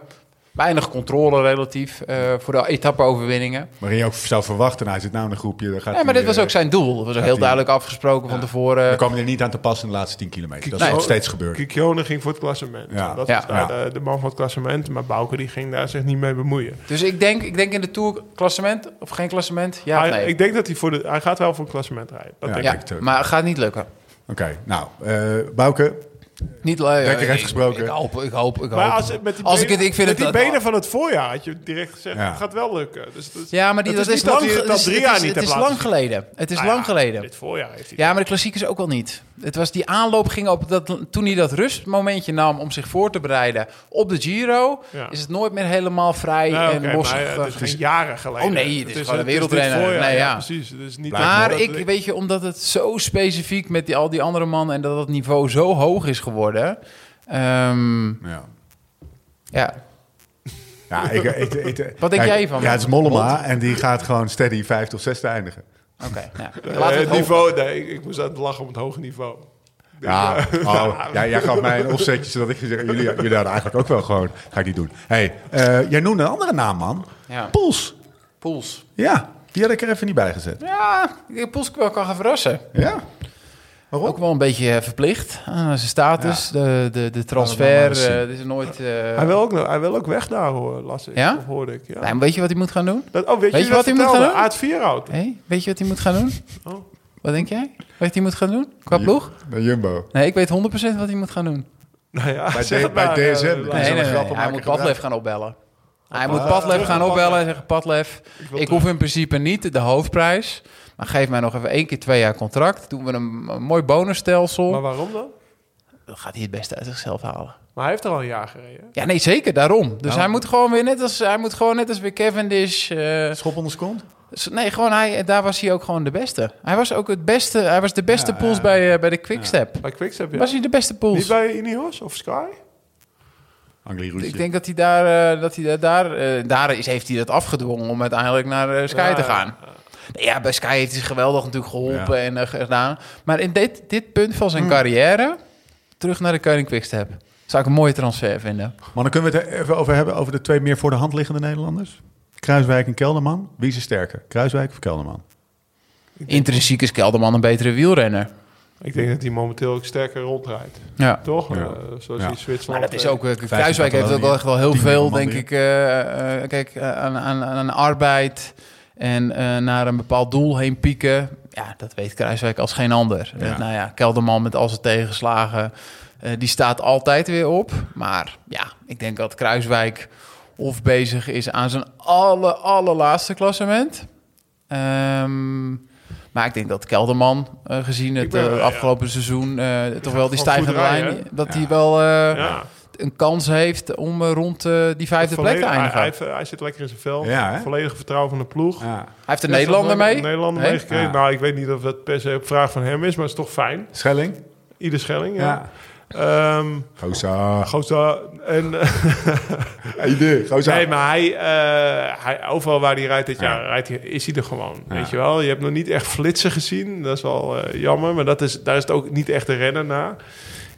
weinig controle relatief uh, voor de etappe-overwinningen. Waarin je ook zou verwachten, nou, hij zit nou in een groepje. Gaat ja, maar die, dit was ook zijn doel. Dat was ook heel die, duidelijk afgesproken ja, van tevoren. We kwamen er niet aan te passen in de laatste tien kilometer. Kik- dat is nee, nog steeds gebeurd. Kikione ging voor het klassement. Ja. Dat ja. is ja. De, de man van het klassement. Maar Bouke die ging daar zich niet mee bemoeien. Dus ik denk, ik denk in de Tour klassement of geen klassement. Ja, hij, nee. Ik denk dat hij voor de... Hij gaat wel voor het klassement rijden. Dat ja, denk ja, ik ja, maar het gaat niet lukken. Oké, okay, nou, uh, Bouke... Niet leuk. Dekker heeft gesproken. Ik hoop, ik hoop, ik hoop. Maar als, met die benen, als ik het, ik vind met die het, benen van het voorjaar had je direct gezegd, ja. het gaat wel lukken. Dus, dus, ja, maar die, dat, dat is, is lang, dat is, drie jaar het is, niet het is lang geleden. Het is nou lang ja, geleden. Dit voorjaar heeft hij. Ja, maar de klassiekers ook al niet. Het was die aanloop ging op dat toen hij dat rustmomentje nam om zich voor te bereiden op de Giro, ja. is het nooit meer helemaal vrij nou, en okay, bossig. Maar, uh, het is geen jaren geleden. Oh nee, het is, het is gewoon een wereldrenner. Nee, ja, precies. Het is niet maar ik weet je, omdat het zo specifiek met die, al die andere mannen en dat het niveau zo hoog is geworden. Um, ja. ja. ja ik, ik, ik, ik, Wat denk kijk, jij van? Ja, het is Mollema en die gaat gewoon steady vijfde of zesde eindigen. Oké. Okay, nou, laten we het niveau. Nee, ik, ik moest aan het lachen om het hoge niveau. Ja, dus, uh, oh, ja, jij gaf mij een opzetje zodat ik gezegd jullie, jullie hadden eigenlijk ook wel gewoon. Ga ik niet doen. Hey, uh, jij noemde een andere naam, man. Ja. Poels. Poels. Ja. Die had ik er even niet bij gezet. Ja. Poels kan gaan verrassen. Ja. Waarom? Ook wel een beetje verplicht aan zijn status, ja. de, de, de transfer. Ja, uh, is er nooit, uh... hij, wil ook, hij wil ook weg daar, hoor, las ik, ja? of hoorde ik. Ja. Nee, weet je wat hij moet gaan doen? Dat, oh, weet, weet je, je wat hij moet gaan doen? Aad Vierhout. Hey, weet je wat hij moet gaan doen? Oh. Wat denk jij? Wat hij moet gaan doen? Qua J- ploeg? Bij Jumbo. Nee, ik weet honderd procent wat hij moet gaan doen. Nou ja, bij, de, bij D S M. Nee, nee, nee, nee, hij moet Padlef gaan opbellen. Hij moet Padlef gaan opbellen en zeggen, Padlef, ik hoef in principe niet de hoofdprijs. Maar geef mij nog even één keer twee jaar contract. Doen we een, een mooi bonusstelsel. Maar waarom dan? Dan gaat hij het beste uit zichzelf halen. Maar hij heeft er al een jaar gereden. Ja, nee, zeker, daarom. Dus nou. hij moet gewoon weer net als, hij moet gewoon net als weer Cavendish... Uh, Schop onder zijn kont? Nee, gewoon hij, daar was hij ook gewoon de beste. Hij was ook het beste. Hij was de beste ja, pools ja, bij, uh, bij de Quickstep. Ja. Bij Quickstep, ja. Was hij de beste pools? Niet bij Ineos of Sky? Ik denk dat hij daar... Uh, dat hij daar uh, daar is, heeft hij dat afgedwongen om uiteindelijk naar uh, Sky ja, te gaan. Ja. Ja, bij Sky heeft hij geweldig natuurlijk geholpen ja. en uh, gedaan. Maar in dit, dit punt van zijn mm. carrière, terug naar de Koning Quickstep. Zou ik een mooie transfer vinden. Maar dan kunnen we het even over hebben over de twee meer voor de hand liggende Nederlanders. Kruijswijk en Kelderman. Wie is er sterker? Kruijswijk of Kelderman? Intrinsiek is Kelderman een betere wielrenner. Ik denk dat hij momenteel ook sterker rondrijdt. Ja. Toch? Ja. Uh, zoals ja. in Zwitserland. Maar dat is ook... Uh, Kruijswijk heeft ook wel echt wel heel veel, denk ik... Uh, uh, kijk, uh, aan, aan, aan arbeid... En uh, naar een bepaald doel heen pieken. Ja, dat weet Kruijswijk als geen ander. Ja. Uh, nou ja, Kelderman met al zijn tegenslagen. Uh, die staat altijd weer op. Maar ja, ik denk dat Kruijswijk of bezig is aan zijn alle, allerlaatste klassement. Um, maar ik denk dat Kelderman, uh, gezien het ben, uh, afgelopen ja. seizoen... Uh, toch wel die stijgende lijn, rijden, dat ja. hij wel... Uh, ja. een kans heeft om rond uh, die vijfde volledig, plek te eindigen. Hij, hij, hij zit lekker in zijn vel. Ja, volledige vertrouwen van de ploeg. Ja. Hij heeft de Best Nederlander mee. Een Nederlander hey? meegekregen. Ja. Nou, ik weet niet of dat per se op vraag van hem is, maar het is toch fijn. Schelling. Ieder Schelling, ja. ja. Um, Goza. Goza. En... Ieder, Goza. Nee, maar hij, uh, hij, overal waar hij rijdt dit ja. jaar, rijdt hij, is hij er gewoon. Ja. Weet je wel? Je hebt nog niet echt flitsen gezien. Dat is wel uh, jammer, maar dat is, daar is het ook niet echt de renner naar.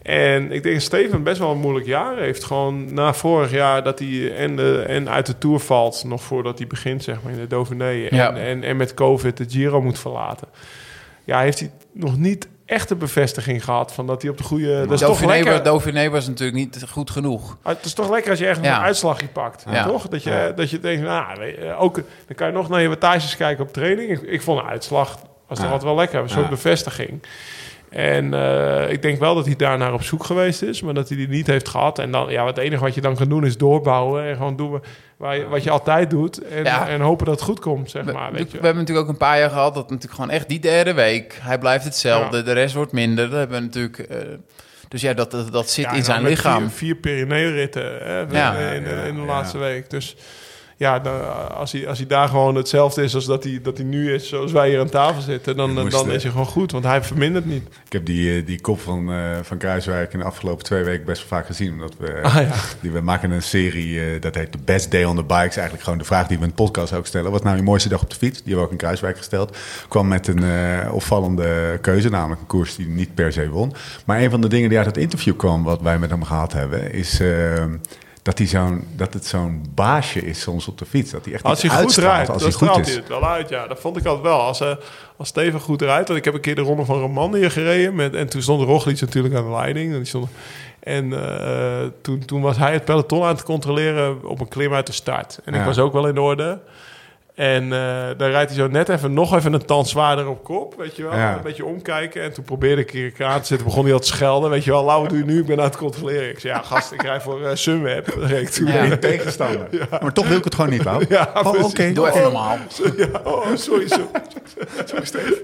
En ik denk dat Steven best wel een moeilijk jaar heeft. Gewoon na vorig jaar dat hij en, de, en uit de Tour valt... nog voordat hij begint, zeg maar, in de Dauphiné... En, ja. en, en met COVID de Giro moet verlaten. Ja, heeft hij nog niet echt de bevestiging gehad... van dat hij op de goede... Dat is Dauphiné, toch lekker... Dauphiné was natuurlijk niet goed genoeg. Ah, het is toch lekker als je ergens ja. een uitslagje pakt, ja. toch? Dat je, ja. dat je denkt, nou, ook, dan kan je nog naar je wattages kijken op training. Ik, ik vond een uitslag, was toch ja. altijd wel lekker. Een soort ja. bevestiging. En uh, ik denk wel dat hij daarnaar op zoek geweest is, maar dat hij die niet heeft gehad. En dan, ja, het enige wat je dan kan doen is doorbouwen en gewoon doen waar je, wat je altijd doet en, ja. en hopen dat het goed komt, zeg maar. We, weet je. we hebben natuurlijk ook een paar jaar gehad dat natuurlijk gewoon echt die derde week, hij blijft hetzelfde, ja. de rest wordt minder. Dat hebben we natuurlijk... Uh, Dus ja, dat, dat, dat zit ja, in zijn nou, lichaam. Vier, vier Pyrenee-ritten hè, ja. in, in, in de, in de ja. laatste week, dus... Ja, als hij, als hij daar gewoon hetzelfde is als dat hij, dat hij nu is, zoals wij hier aan tafel zitten, dan, moest, dan is hij gewoon goed, want hij vermindert niet. Ik heb die, die kop van, uh, van Kruijswijk in de afgelopen twee weken best wel vaak gezien. Omdat we, ah, ja. die, we maken een serie, uh, dat heet The Best Day on the Bikes. Eigenlijk gewoon de vraag die we in de podcast ook stellen. Wat nou je mooiste dag op de fiets? Die hebben we ook in Kruijswijk gesteld. Kwam met een uh, opvallende keuze, namelijk een koers die niet per se won. Maar een van de dingen die uit het interview kwam, wat wij met hem gehad hebben, is... Uh, dat, die zo'n, dat het zo'n baasje is soms op de fiets. Dat hij echt als hij goed uitstraalt, rijdt, als dan hij goed straalt is. Hij het wel uit, ja. Dat vond ik altijd wel. Als, uh, als Steven goed rijdt, want ik heb een keer de ronde van Romandie gereden. Met, en toen stond Roglič natuurlijk aan de leiding. En, die stond, en uh, toen, toen was hij het peloton aan het controleren op een klim uit de start. En ja. ik was ook wel in orde. En uh, dan rijdt hij zo net even nog even een tand zwaarder op kop, weet je wel. Ja. Een beetje omkijken. En toen probeerde ik hier aan te zitten. Begon hij al te schelden. Weet je wel, Lau, wat doe je nu? Ik ben aan het controleren. Ik zei, ja, gast, ik rij voor uh, Sunweb. Dat reed ik toen. Ja, in tegenstander. Ja. Maar toch wil ik het gewoon niet, Lau. Ja, oh, oké. Okay. Doe even normaal. Ja, oh, sorry, sorry. sorry, Steve.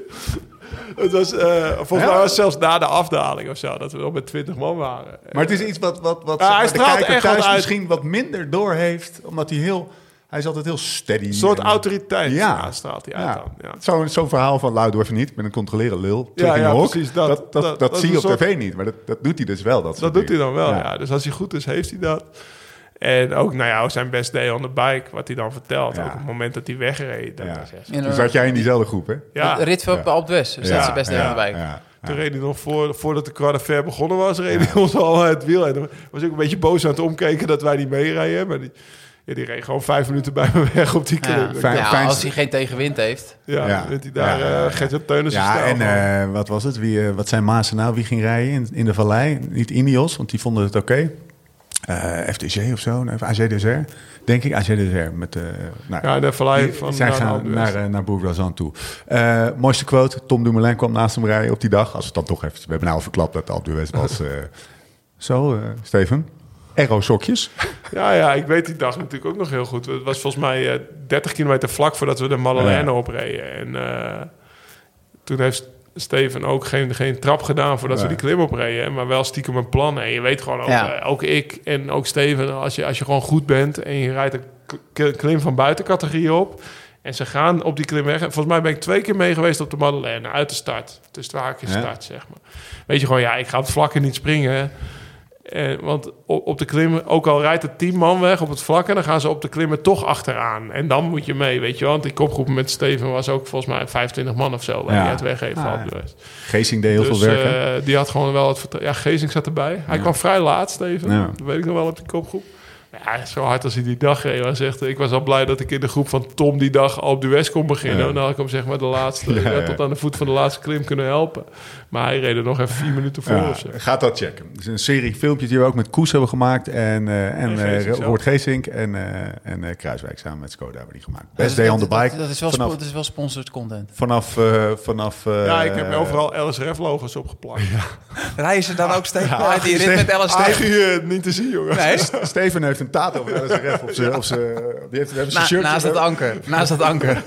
Het was, uh, volgens mij was het zelfs na de afdaling of zo, dat we nog met twintig man waren. Maar het is iets wat, wat, wat ja, de kijker thuis uit. Misschien wat minder door heeft, omdat hij heel... Hij is altijd heel steady. Een soort autoriteit. Ja, ja straalt hij uit dan. Ja. Zo'n zo verhaal van, Lau, doe even niet. Met een controleren lul. Ja, ja, precies. Dat, dat, dat, dat, dat, dat zie je op soort... tv niet. Maar dat, dat doet hij dus wel. Dat, dat doet dingen. Hij dan wel, ja. ja. Dus als hij goed is, heeft hij dat. En ook, nou ja, zijn best day on the bike. Wat hij dan vertelt. Ja. Ook op het moment dat hij wegreed. Dat ja. Ja. Toen zat jij in diezelfde groep, hè? Ja. Rit van Alpe d'Huez. Dus dat is zijn best day on the bike. Ja. Ja. Toen reed hij nog, voor, voordat de Croix de Fer begonnen was, reed hij ons al uit het wiel. Hij was ook een beetje boos aan het omkijken dat wij niet meerijden. Maar die... Ja, die reed gewoon vijf minuten bij me weg op die klim. Ja, ja, als hij geen tegenwind heeft. Ja, ja. Vindt hij daar ja, uh, Gert-Jan Teunissen ja, en uh, wat was het? Wie, uh, wat zijn Maas nou? Wie ging rijden in, in de vallei? Niet Ineos, want die vonden het oké. Okay. Uh, F D G of zo, A Z D S R. Denk ik, A Z D S R. Met, uh, nou, ja, de vallei die, van... Zij gaan naar, naar, naar Bourg-Razan toe. Uh, mooiste quote, Tom Dumoulin kwam naast hem rijden op die dag. Als het dan toch even... We hebben nou al verklapt dat de Alpe d'Huez was. Uh, zo, uh, Steven... Aero-sokjes. Ja, ja, ik weet die dag natuurlijk ook nog heel goed. Het was volgens mij uh, dertig kilometer vlak voordat we de Malaucène ja. opreden. En uh, toen heeft Steven ook geen, geen trap gedaan voordat ja. we die klim opreden. Maar wel stiekem een plan. En je weet gewoon, ook, ja. uh, ook ik en ook Steven, als je, als je gewoon goed bent en je rijdt een klim van buitencategorie op... En ze gaan op die klim weg. Volgens mij ben ik twee keer mee geweest op de Malaucène. Uit de start. Dus de haakjes ja. start, zeg maar. Weet je gewoon, ja, ik ga op het vlakke niet springen... En, want op de klimmen, ook al rijdt het tien man weg op het vlak... en dan gaan ze op de klimmen toch achteraan. En dan moet je mee, weet je wel. Want die kopgroep met Steven was ook volgens mij vijfentwintig man of zo... waar ja. hij het weggeeft. Ah, ja. Geesink deed heel dus, veel werk. Uh, die had gewoon wel het vertrouwen. Ja, Geesink zat erbij. Hij ja. kwam vrij laat, Steven. Ja. Dat weet ik nog wel op die kopgroep. Ja, zo hard als hij die dag reed. Hij zegt, ik was al blij dat ik in de groep van Tom die dag Alpe d'Huez kon beginnen. Ja. En dan had ik hem zeg maar de laatste, ja, ja. tot aan de voet van de laatste klim kunnen helpen. Maar hij reed er nog even vier minuten voor. Ja, gaat dat checken. Het is een serie filmpjes die we ook met Koes hebben gemaakt. En, uh, en, en uh, Robert Geesink en, uh, en uh, Kruiswijk samen met Skoda hebben die gemaakt. Best ja, day on the bike. Dat, dat, is wel vanaf, dat is wel sponsored content. Vanaf... Uh, vanaf uh, ja, ik heb overal L S R F-logos opgeplakt. Ja. Rijden ze dan ook Steven? Ja, die rit met L S R F? Uh, niet te zien, jongens. Nee? Steven heeft een tato van L S R F op zijn shirt. Na, naast het anker. Naast het anker.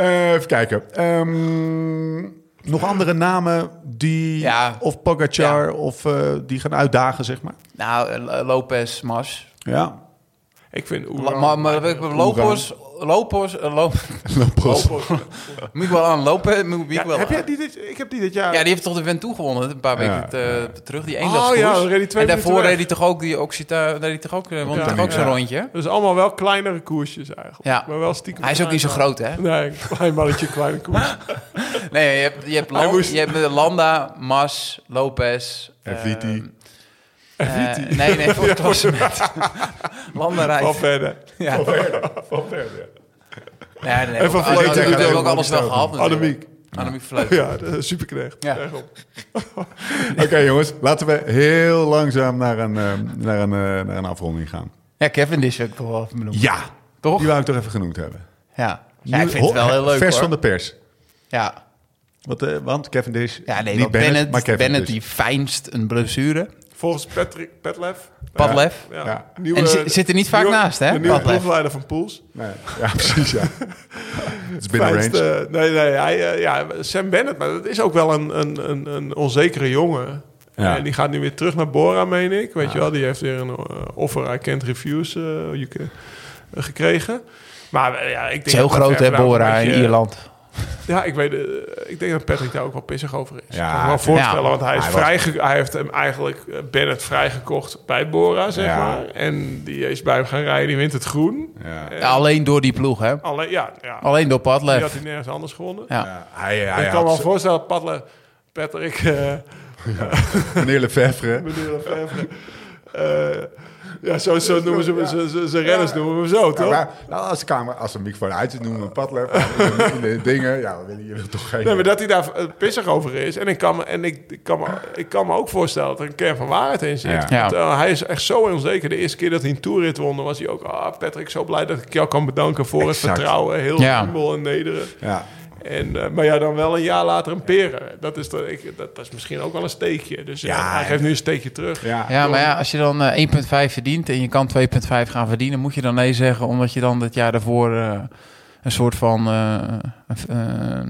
uh, even kijken. Um, nog andere namen die... Ja. Of Pogačar ja. of uh, die gaan uitdagen, zeg maar? Nou, Lopez, Mas. Ja. Ik vind... Oeran, La, maar Lopez... Lopos, uh, Lop... Lopos. Miguel aan Lopez. Miguel ja, heb jij die dit, ik heb die dit jaar... Ja, die heeft toch de Ventoux gewonnen, een paar weken ja, uh, terug. Die eendagskoers. Oh ja, reed die en daarvoor reed hij toch ook die Occita... Nee, die toch ook, want ja, toch ook zo'n ja. rondje. Dus allemaal wel kleinere koersjes eigenlijk. Ja. Maar wel stiekem. Hij is ook niet zo groot, hè? Nee, klein mannetje, kleine koers. Nee, je hebt, je hebt, Land, moest... je hebt Landa, Mas, Lopez... En Viti. Um, Uh, nee, nee, voor het klassement. Landenrijf. Van verder. Ja. Van verder. Van verder. Ja, nee, nee, en van Vleuten. Dat hebben we ook alles wel gehad. Annemiek. Annemiek Vleuten. Ja, superknecht. Ja. Oké, okay, jongens. Laten we heel langzaam naar een, naar een, naar een, naar een afronding gaan. Ja, Kevin Dish heb ik toch wel even benoemd. Ja. Toch? Die wou ik toch even genoemd hebben. Ja. ja ik vind Ho- het wel heel leuk, vers hoor. Van de pers. Ja. Wat, uh, want Kevin Dish, ja, nee, niet Bennett, Bennett, maar Kevin Bennett die fijnst een blessure... Volgens Patrick Padlef. Padlef. Ja. ja. Nieuwe, en zit, zit er niet vaak nieuwe, naast, hè? De nieuwe proefleider van Poels. Nee. Ja, precies, ja. It's been Fijnst, uh, nee, nee, hij, uh, ja, Sam Bennett, maar dat is ook wel een, een, een onzekere jongen. Ja. En die gaat nu weer terug naar Bora, meen ik. Weet ja. je wel, die heeft weer een uh, offer, I can't refuse, uh, can, uh, gekregen. Maar uh, ja, ik denk... Het is heel groot, hè, Bora in Ierland. Ja, ik weet, uh, ik denk dat Patrick daar ook wel pissig over is. Ja, ik kan me wel voorstellen, ja, want hij, is hij, vrij was... ge- hij heeft hem eigenlijk uh, Bennett vrijgekocht bij Bora, zeg ja. maar. En die is bij hem gaan rijden, die wint het groen. Ja. En... Ja, alleen door die ploeg, hè? Alleen, ja, ja. alleen door Padlef. Die had hij nergens anders gewonnen. Ja. Ja, hij, hij, ik hij kan me wel z- voorstellen dat Padlef, Patrick... Uh, ja. Meneer Lefevre. Meneer Lefevre. Uh, Ja, zo, zo noemen ze ja. ze, ze, ze renners ja. noemen we zo, toch? Ja, maar, nou, als de camera, als de microfoon uit zit, noemen we een padlef. Dingen, ja, we willen hier toch geen... Nee, maar dat hij daar pissig over is. En ik kan me, en ik, ik kan me, ik kan me ook voorstellen dat er een kern van waarheid in zit. Ja. Ja. Uh, hij is echt zo onzeker. De eerste keer dat hij een toerrit won, was hij ook... Ah, oh, Patrick, zo blij dat ik jou kan bedanken voor exact. Het vertrouwen. Heel humble ja. en nederig. Ja. En, uh, maar ja, dan wel een jaar later een peren. Dat is, de, ik, dat, dat is misschien ook wel een steekje. Dus ja, ja, hij geeft nu een steekje terug. Ja, ja maar ja, als je dan uh, één komma vijf verdient en je kan twee komma vijf gaan verdienen... moet je dan nee zeggen, omdat je dan dat jaar daarvoor uh, een soort van... Uh, uh, uh,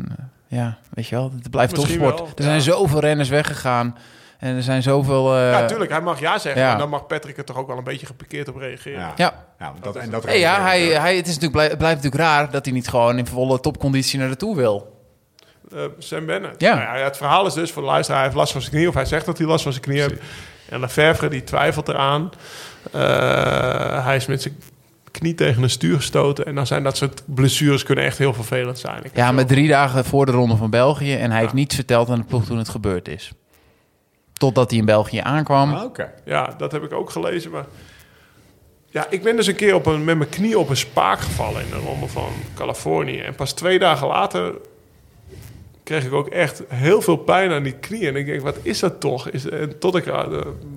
ja, weet je wel, het blijft topsport. Er ja. zijn zoveel renners weggegaan. En er zijn zoveel... Uh... Ja, tuurlijk. Hij mag ja zeggen. Ja. En dan mag Patrick er toch ook wel een beetje geparkeerd op reageren. Ja. ja. ja want dat, dat en dat hey, ja, hij, hij, het is natuurlijk, blijft, blijft natuurlijk raar dat hij niet gewoon in volle topconditie naar de Tour wil. Uh, Sam Bennett. Ja. Nou ja, het verhaal is dus voor de luisteraar. Hij heeft last van zijn knie. Of hij zegt dat hij last van zijn knie heeft. En Lefevre, die twijfelt eraan. Uh, hij is met zijn... knie tegen een stuur gestoten. En dan zijn dat soort blessures kunnen echt heel vervelend zijn. Ik ja, maar drie dagen voor de Ronde van België. En hij ja. heeft niets verteld aan de ploeg toen het gebeurd is. Totdat hij in België aankwam. Ah, okay. Ja, dat heb ik ook gelezen. Maar ja, ik ben dus een keer op een, met mijn knie op een spaak gevallen in de Ronde van Californië. En pas twee dagen later kreeg ik ook echt heel veel pijn aan die knie. En ik denk, wat is dat toch? Is, en tot ik uh,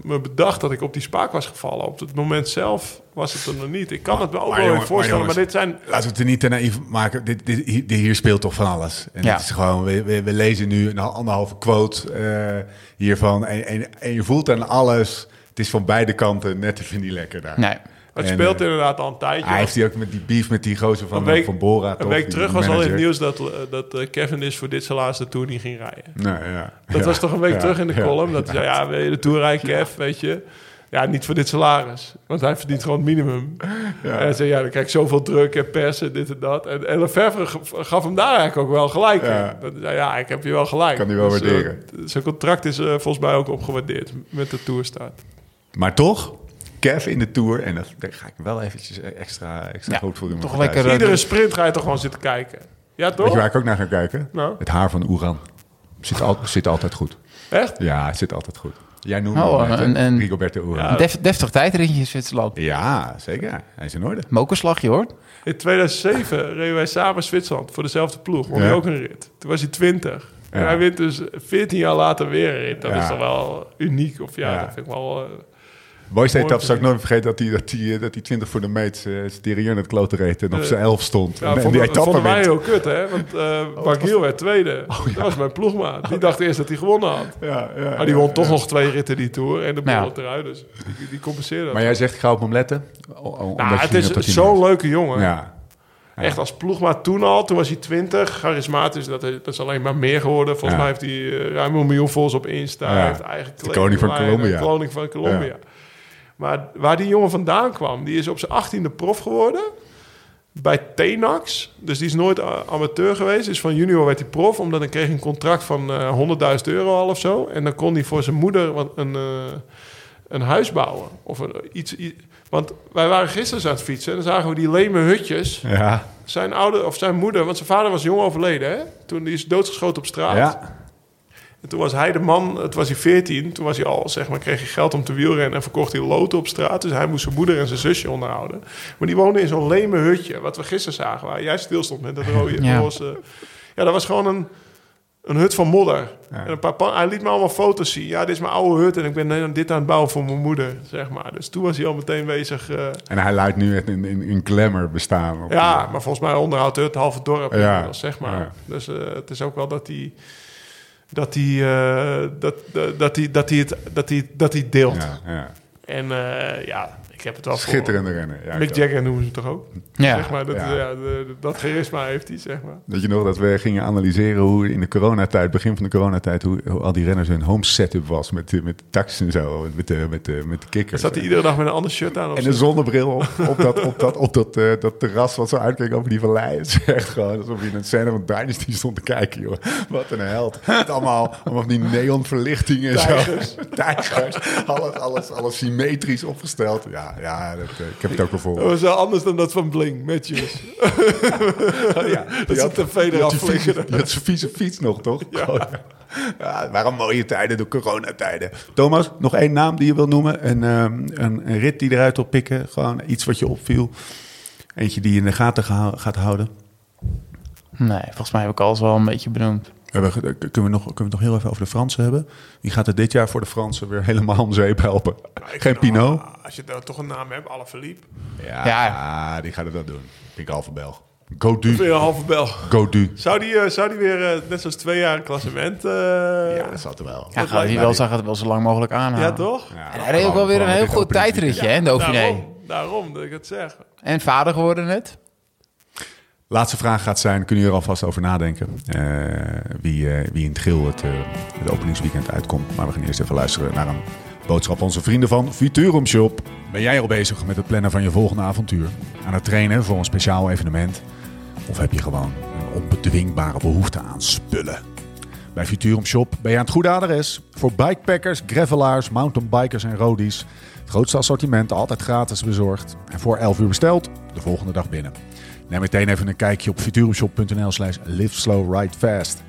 me bedacht dat ik op die spaak was gevallen. Op het moment zelf was het er nog niet. Ik kan oh, het me ook wel jongens, voorstellen, maar, jongens, maar dit zijn... Laten we het er niet te naïef maken. Dit, dit, dit, hier speelt toch van alles. En ja. dit is gewoon, we, we, we lezen nu een anderhalve quote uh, hiervan. En, en, en je voelt aan alles, het is van beide kanten net even niet lekker daar. Nee. Het en, speelt inderdaad al een tijdje. Hij heeft die ook met die beef met die gozer van, week, van Bora. Een week terug was al in het nieuws dat, dat Cavendish voor dit zijn laatste Tour niet ging rijden. Nou, ja. Dat ja, was toch een week ja, terug in de ja, column. Dat ja, ja, wil je de Tour rijden, Kev, weet je. Ja, niet voor dit salaris. Want hij verdient gewoon het minimum. Ja. En hij zei, ja, dan krijg ik zoveel druk en persen, dit en dat. En, en Lefevre gaf hem daar eigenlijk ook wel gelijk in. Ja, dat, ja ik heb je wel gelijk. Kan hij wel dus, waarderen. Uh, zijn contract is uh, volgens mij ook opgewaardeerd met de Tourstaat. Maar toch... Kev in de Tour. En dat, daar ga ik wel eventjes extra, extra ja, groot voor doen. Toch lekker, iedere sprint ga je toch gewoon zitten kijken. Ja, toch? Weet je waar ik ook naar ga kijken? Nou. Het haar van Oeran. Zit, al, zit altijd goed. Echt? Ja, het zit altijd goed. Jij noemde oh, hem een, een, Rigoberto Oeran. Een def, deftig tijdritje in Zwitserland. Ja, zeker. Hij is in orde. Mokerslagje, hoor. In tweeduizend zeven reden wij samen Zwitserland voor dezelfde ploeg. Won hij ja. ook een rit. Toen was hij twintig. Ja. En hij wint dus veertien jaar later weer een rit. Dat ja. is toch wel uniek. Of ja, ja. dat vind ik wel... Uh, Boystein Tap zou ik nooit vergeten dat hij dat hij, dat hij twintig voor de meet uh, Sterieur het klote reed en op zijn elf stond. Ja, en vond, die dat vonden wij heel kut, hè? Want uh, oh, Barguil was... werd tweede. Oh, ja. Dat was mijn ploegmaat. Die dacht eerst dat hij gewonnen had. Ja, ja, maar die won ja, toch ja. nog twee ritten die Tour en de boel ja. eruit. Dus die, die compenseerde. Maar dat. Jij zegt, ik ga op hem letten. O, nou, het is zo'n leuke jongen. Ja. Ja. Echt als ploegmaat toen al. Toen was hij twintig. Charismatisch. Dat is, dat is alleen maar meer geworden. Volgens ja. mij heeft hij uh, ruim een miljoen volgers op Insta. Ja. Hij heeft eigen de koning van Colombia. De koning van Colombia. Maar waar die jongen vandaan kwam, die is op zijn achttiende prof geworden bij Tenax. Dus die is nooit amateur geweest. Dus van junior werd hij prof, omdat hij kreeg een contract van uh, honderdduizend euro al of zo. En dan kon hij voor zijn moeder een, uh, een huis bouwen. Of een, iets, iets. Want wij waren gisteren aan het fietsen en dan zagen we die leme hutjes. Ja. Zijn ouder, of zijn moeder, want zijn vader was jong overleden, hè? Toen die is doodgeschoten op straat. Ja. En toen was hij de man, het was hij veertien, toen was hij al, zeg maar, kreeg hij geld om te wielrennen en verkocht hij loten op straat. Dus hij moest zijn moeder en zijn zusje onderhouden. Maar die woonden in zo'n leme hutje, wat we gisteren zagen, waar jij stilstond met dat rode ja. roze. Ja, dat was gewoon een, een hut van modder. Ja. En een paar pan- hij liet me allemaal foto's zien. Ja, dit is mijn oude hut en ik ben dit aan het bouwen voor mijn moeder, zeg maar. Dus toen was hij al meteen bezig. Uh... En hij luidt nu echt in, in, in glamour bestaan. Op ja, de... maar volgens mij onderhoudt het halve dorp, ja. zeg maar. Ja. Dus uh, het is ook wel dat hij... dat hij uh, dat, dat hij dat hij het dat hij dat hij deelt ja, ja. en uh, ja ik heb het al schitterende voor. Rennen ja, Mick Jagger noemen ze hem toch ook ja, zeg maar, dat, ja. Ja, dat charisma heeft hij, zeg maar. Dat je nog dat we gingen analyseren hoe in de coronatijd, begin van de coronatijd, hoe, hoe al die renners hun home setup was met met taxen en zo, met de met de met de kikkers. Zat hij iedere dag met een ander shirt aan of en zo? Een zonnebril op, op dat op dat op dat, uh, dat terras wat zo uitkeek over die vallei. Het is echt gewoon alsof je in een scène van Dynasty stond te kijken, joh. Wat een held. Het allemaal allemaal die neonverlichtingen en tijgers. Zo. Tijgers. Alles alles alles symmetrisch opgesteld. Ja. Ja, dat, ik heb het ook al voor. Dat was wel anders dan dat van Bling, Matthews. ja, dat is een tv eraf. Je had zijn vieze fiets nog, toch? Ja. Ja, het waren mooie tijden door coronatijden. Thomas, nog één naam die je wil noemen? En, um, een, een rit die eruit wil pikken? Gewoon iets wat je opviel? Eentje die je in de gaten geha- gaat houden? Nee, volgens mij heb ik alles wel een beetje benoemd. Hebben, kunnen, we nog, kunnen we het nog heel even over de Fransen hebben? Wie gaat het dit jaar voor de Fransen weer helemaal om zeep helpen? Nou, geen Pinot? Nou, als je nou toch een naam hebt, Alaphilippe. Ja, ja, die gaat het wel doen. Ik denk halve Belg. Go du. Weer een halve bel. Go du. Zou die, uh, zou die weer, uh, net zoals twee jaar, een klassement... Uh, ja, dat zat er wel. Ja, ja, die wel zag het wel zo lang mogelijk aanhouden. Ja, toch? Ja, en hij reed ook wel weer een heel goed tijdritje, hè, ja, Dauphiné. Daarom, daarom dat ik het zeg. En vader geworden net. Laatste vraag gaat zijn, kunnen jullie er alvast over nadenken... Uh, wie, uh, wie in het geel het, uh, het openingsweekend uitkomt. Maar we gaan eerst even luisteren naar een boodschap onze vrienden van Viturum Shop. Ben jij al bezig met het plannen van je volgende avontuur? Aan het trainen voor een speciaal evenement... Of heb je gewoon een onbedwingbare behoefte aan spullen? Bij Viturum Shop ben je aan het goede adres. Voor bikepackers, gravelaars, mountainbikers en roadies. Het grootste assortiment, altijd gratis bezorgd. En voor elf uur besteld, de volgende dag binnen. Neem meteen even een kijkje op viturumshop.nl slash live slow ride fast.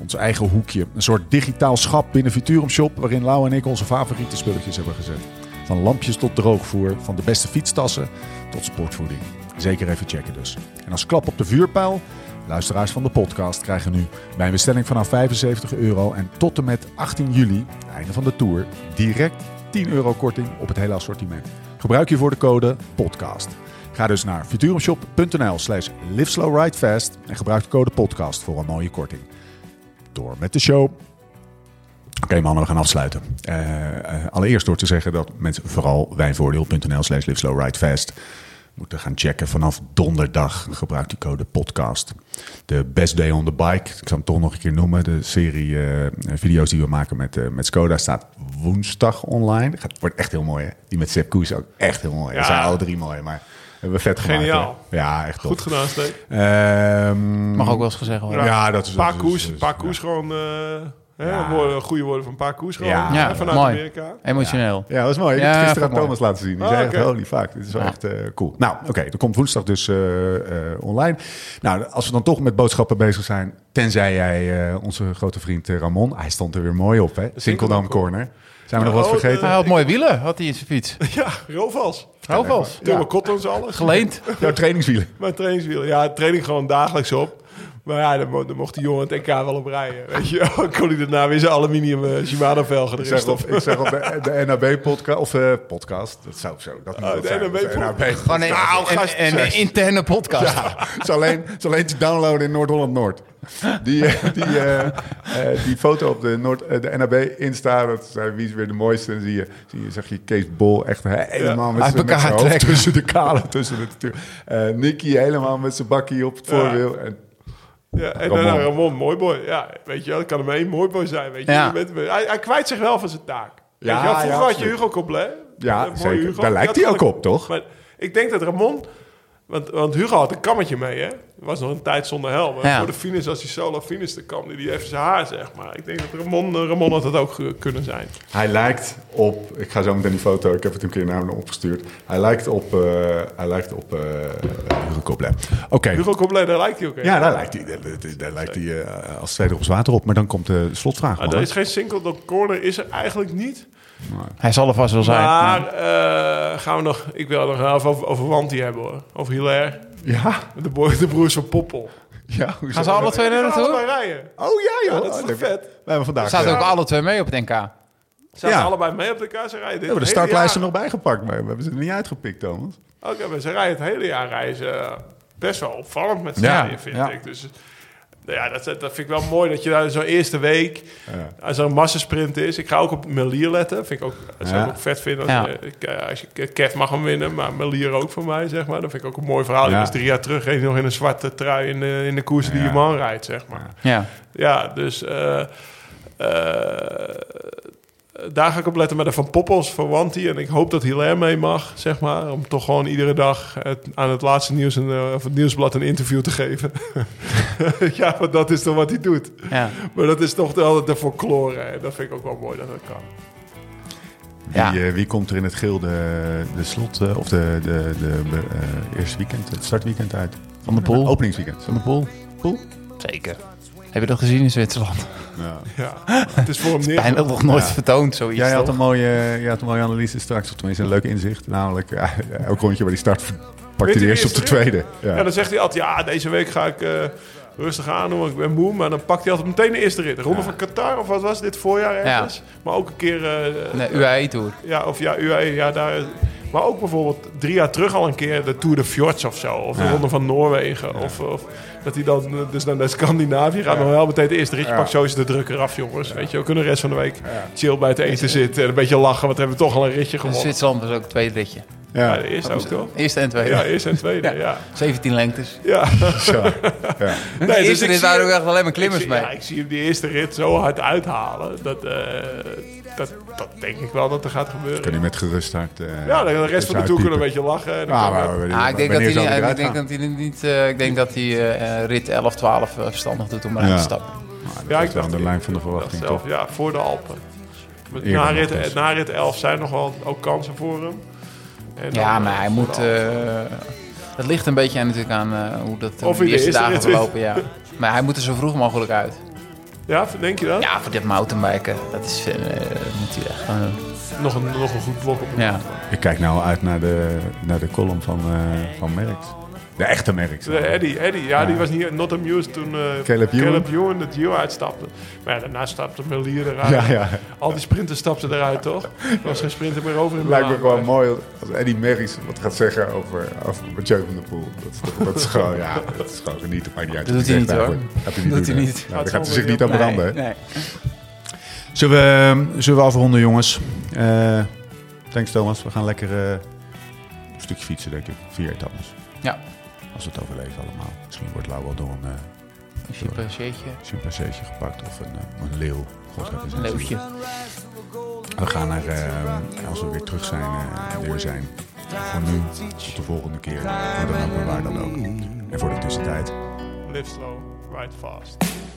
Ons eigen hoekje. Een soort digitaal schap binnen Viturum Shop... waarin Lau en ik onze favoriete spulletjes hebben gezet. Van lampjes tot droogvoer, van de beste fietstassen tot sportvoeding. Zeker even checken dus. En als klap op de vuurpijl, luisteraars van de podcast krijgen nu bij een bestelling vanaf vijfenzeventig euro en tot en met achttien juli, het einde van de tour, direct tien euro korting op het hele assortiment. Gebruik hiervoor de code podcast. Ga dus naar futurumshop.nl slash liveslowridefast en gebruik de code podcast voor een mooie korting. Door met de show. Oké okay, mannen, we gaan afsluiten. Uh, uh, allereerst door te zeggen dat mensen vooral wijnvoordeel.nl slash liveslowridefast... moeten gaan checken. Vanaf donderdag gebruik die code podcast. De Best Day on the Bike, ik zal hem toch nog een keer noemen. De serie uh, video's die we maken met, uh, met Skoda staat woensdag online. Het wordt echt heel mooi, hè? Die met Sepp Koes ook echt heel mooi. Ja. Dat zijn alle drie mooi, maar hebben we vet gemaakt. Geniaal. Hè? Ja, echt goed top. Gedaan, Steve. Uh, Mag ook wel eens gezegd worden. Ja, dat is... Paar koers, paar koers gewoon... Uh... Ja. Mooie, goede woorden van een paar koers gewoon. Ja, ja, vanuit mooi. Amerika. Emotioneel. Ja, ja, dat is mooi. Ik heb ja, gisteren aan Thomas mooi laten zien. Die oh, zei okay. echt, holy fuck, dit is wel ja. echt uh, cool. Nou, oké, okay, dan komt woensdag dus uh, uh, online. Nou, als we dan toch met boodschappen bezig zijn... tenzij jij uh, onze grote vriend Ramon... hij stond er weer mooi op, hè? Sinkeldam Corner. Zijn we nog wat vergeten? Hij had mooie wielen, had hij in zijn fiets. Ja, Rovals. Rovals. Turbo Cottons, alles. Geleend. Jouw trainingswielen. Mijn trainingswielen. Ja, training gewoon dagelijks op. Maar ja, dan, mo- dan mocht die jongen het N K wel op rijden. Weet je, dan kon hij daarna weer zijn aluminium uh, Shimano-velgen erin stoppen. Ik zeg op de, de N A B-podcast, of uh, podcast, dat zou zo, dat uh, de N A B-podcast. Gewoon een, nou, een, een, een interne podcast. Ja, het is alleen, het is alleen te downloaden in Noord-Holland-Noord. Die, die, uh, uh, die foto op de, Noord, uh, de N A B-Insta, dat zijn uh, wie is weer de mooiste. Dan zie je, zie je, zeg je Kees Bol echt helemaal ja, met zijn hoofd tussen de kalen. Tussen de tuur. Uh, Nicky helemaal met zijn bakkie op het voorwiel. Ja. En, Ja, en Ramon. daarna Ramon, mooi boy. Ja, weet je wel, dat kan hem één mooi boy zijn. Weet je, ja. je bent, hij, hij kwijt zich wel van zijn taak. Ja, weet je wel, vroeger ja, had je Hugo Coppel. Ja, zeker. Hugo. Daar lijkt hij ook op, toch? Maar ik denk dat Ramon... Want, want Hugo had een kammetje mee, hè? Er was nog een tijd zonder helm. Ja. Voor de finish, als hij solo finish de kam, die heeft zijn haar, zeg maar. Ik denk dat Ramon, Ramon had dat ook ge- kunnen zijn. Hij lijkt op... Ik ga zo meteen die foto, ik heb het een keer naar hem opgestuurd. Hij lijkt op, uh, hij lijkt op uh, Hugo Coppel. Okay. Hugo Coppel, daar lijkt hij ook. Hè? Ja, daar lijkt hij, daar, daar lijkt hij uh, als tweede op water op. Maar dan komt de slotvraag. Ah, er is geen single, dat corner is er eigenlijk niet. Nee. Hij zal er vast wel zijn. Maar uh, gaan we nog... Ik wil nog even over, over Wanty hebben, hoor. Over Hilaire. Ja? De, boy, de broers van Poppel. Ja, hoe gaan ze alle twee naar naartoe? Gaan rijden. Oh ja, joh. Ja, dat is oh, toch vet. We hebben vandaag... Zaten ook alle twee mee op het N K. Zaten ja. allebei mee op het N K. Ze rijden dit. We hebben de startlijst er nog bijgepakt, maar we hebben ze er niet uitgepikt, Thomas. Oké, okay, maar ze rijden het hele jaar reizen best wel opvallend met z'n tweeën, ja. vind ja. ik. Dus... Ja, dat, dat vind ik wel mooi dat je daar zo'n eerste week... Ja. Als er een massasprint is... Ik ga ook op Melier letten. Vind ik ook, dat zou ik ja. ook vet vinden. Als, ja. als je Kev mag hem winnen, maar Melier ook voor mij, zeg maar. Dat vind ik ook een mooi verhaal. Ja. Dus drie jaar terug reed hij nog in een zwarte trui... in de, in de koers ja. die je man rijdt, zeg maar. Ja, ja dus... Uh, uh, daar ga ik op letten met de Van Poppels voor Wanty. En ik hoop dat Hilaire mee mag, zeg maar. Om toch gewoon iedere dag het, aan het laatste nieuws en, uh, of het nieuwsblad een interview te geven. Ja, want dat is toch wat hij doet. Ja. Maar dat is toch altijd de folklore. Hè. Dat vind ik ook wel mooi dat dat kan. Ja. Wie, uh, wie komt er in het geel de, de slot uh, of de, de, de uh, eerste weekend, het startweekend uit? Van der Poel. Openingsweekend. Van der Poel. Poel? Zeker. Heb je dat gezien in Zwitserland? Ja. Ja. Het is voor hem neer. Bijna nog nooit ja. vertoond, zoiets. Jij had een, mooie, jij had een mooie analyse straks, of tenminste een leuk inzicht. Namelijk, ja, elk rondje bij die start pakt hij eerst op de tweede. Ja. Ja, dan zegt hij altijd, ja, deze week ga ik... Uh, rustig aan, hoor, ik ben moe. Maar dan pakt hij altijd meteen de eerste rit. De Ronde ja. van Qatar, of wat was het, dit voorjaar ergens? Ja. Maar ook een keer... Uh, nee, U A E-tour. Ja, of ja, U A E, ja, daar... Maar ook bijvoorbeeld drie jaar terug al een keer de Tour de Fjords of zo. Of de ja. Ronde van Noorwegen. Ja. Of, of dat hij dan dus naar Scandinavië gaat. Ja. Maar wel meteen de eerste ritje ja. pakt. Zo is de druk eraf, jongens. Ja. Weet je, we kunnen de rest van de week ja. chill bij het eten zitten. En een beetje lachen, want we hebben toch al een ritje gewonnen. Zwitserland was ook het tweede ritje. Ja, ja, de eerste ook toch? Eerste en tweede. Ja, eerste en tweede, ja. ja. zeventien lengtes. Ja. Zo. Ja. Nee, de eerste dus rit waren ook echt alleen maar klimmers zie, mee. Ja, ik zie hem die eerste rit zo hard uithalen. Dat, uh, dat, dat denk ik wel dat er gaat gebeuren. Dat kan hij met gerust hart... Uh, ja, de rest van de tour kunnen een beetje lachen. En nou, maar, maar, ah, ik denk dat hij, ik denk dat hij niet... Uh, ik denk dat hij uh, rit elf, twaalf uh, verstandig doet om eruit ja. te stappen. Nou, dat ja, is ik wel aan de lijn van de verwachting, toch? Ja, voor de Alpen. Na rit elf zijn nog wel ook kansen voor hem. Ja, maar hij moet... Uh, het ligt een beetje natuurlijk aan uh, hoe dat uh, de eerste dagen verlopen. Ja. Maar hij moet er zo vroeg mogelijk uit. Ja, denk je dat? Ja, voor dit mountainbiken. Dat is, uh, moet hij echt gaan doen. Nog een, nog een goed blok op de ja. Ik kijk nou uit naar de, naar de column van, uh, van Merckx. De echte Merckx. De Eddie, Eddie ja, ja, die was niet not amused toen uh, Caleb, Caleb Ewan de Giro uitstapte. Maar ja, daarna stapte Melier eruit. Ja, ja. Al die sprinters stapten eruit, toch? Er was geen sprinter meer over in de lijkt me gewoon mooi als Eddy Merckx wat gaat zeggen over, over Mathieu van der Poel. Dat, dat is gewoon, ja, dat is gewoon genieten. Maar niet uit. Dat doet hij niet, hoor. Dat doet hij niet. Daar gaat hij zich niet aan branden. Nee, nee. Zullen we, zullen we afronden, jongens? Uh, thanks, Thomas. We gaan lekker uh, een stukje fietsen, denk ik. Vier etappes. Ja. Als we het overleven allemaal. Misschien wordt Lau wel door een... Uh, een chimpanseetje. chimpanseetje gepakt of een, uh, een leeuw. God, dat is een leeuwtje. We gaan naar... Uh, als we weer terug zijn, uh, weer zijn. Voor nu, tot de volgende keer. Hoe dan ook en waar dan ook. En voor de tussentijd... Live slow, ride fast.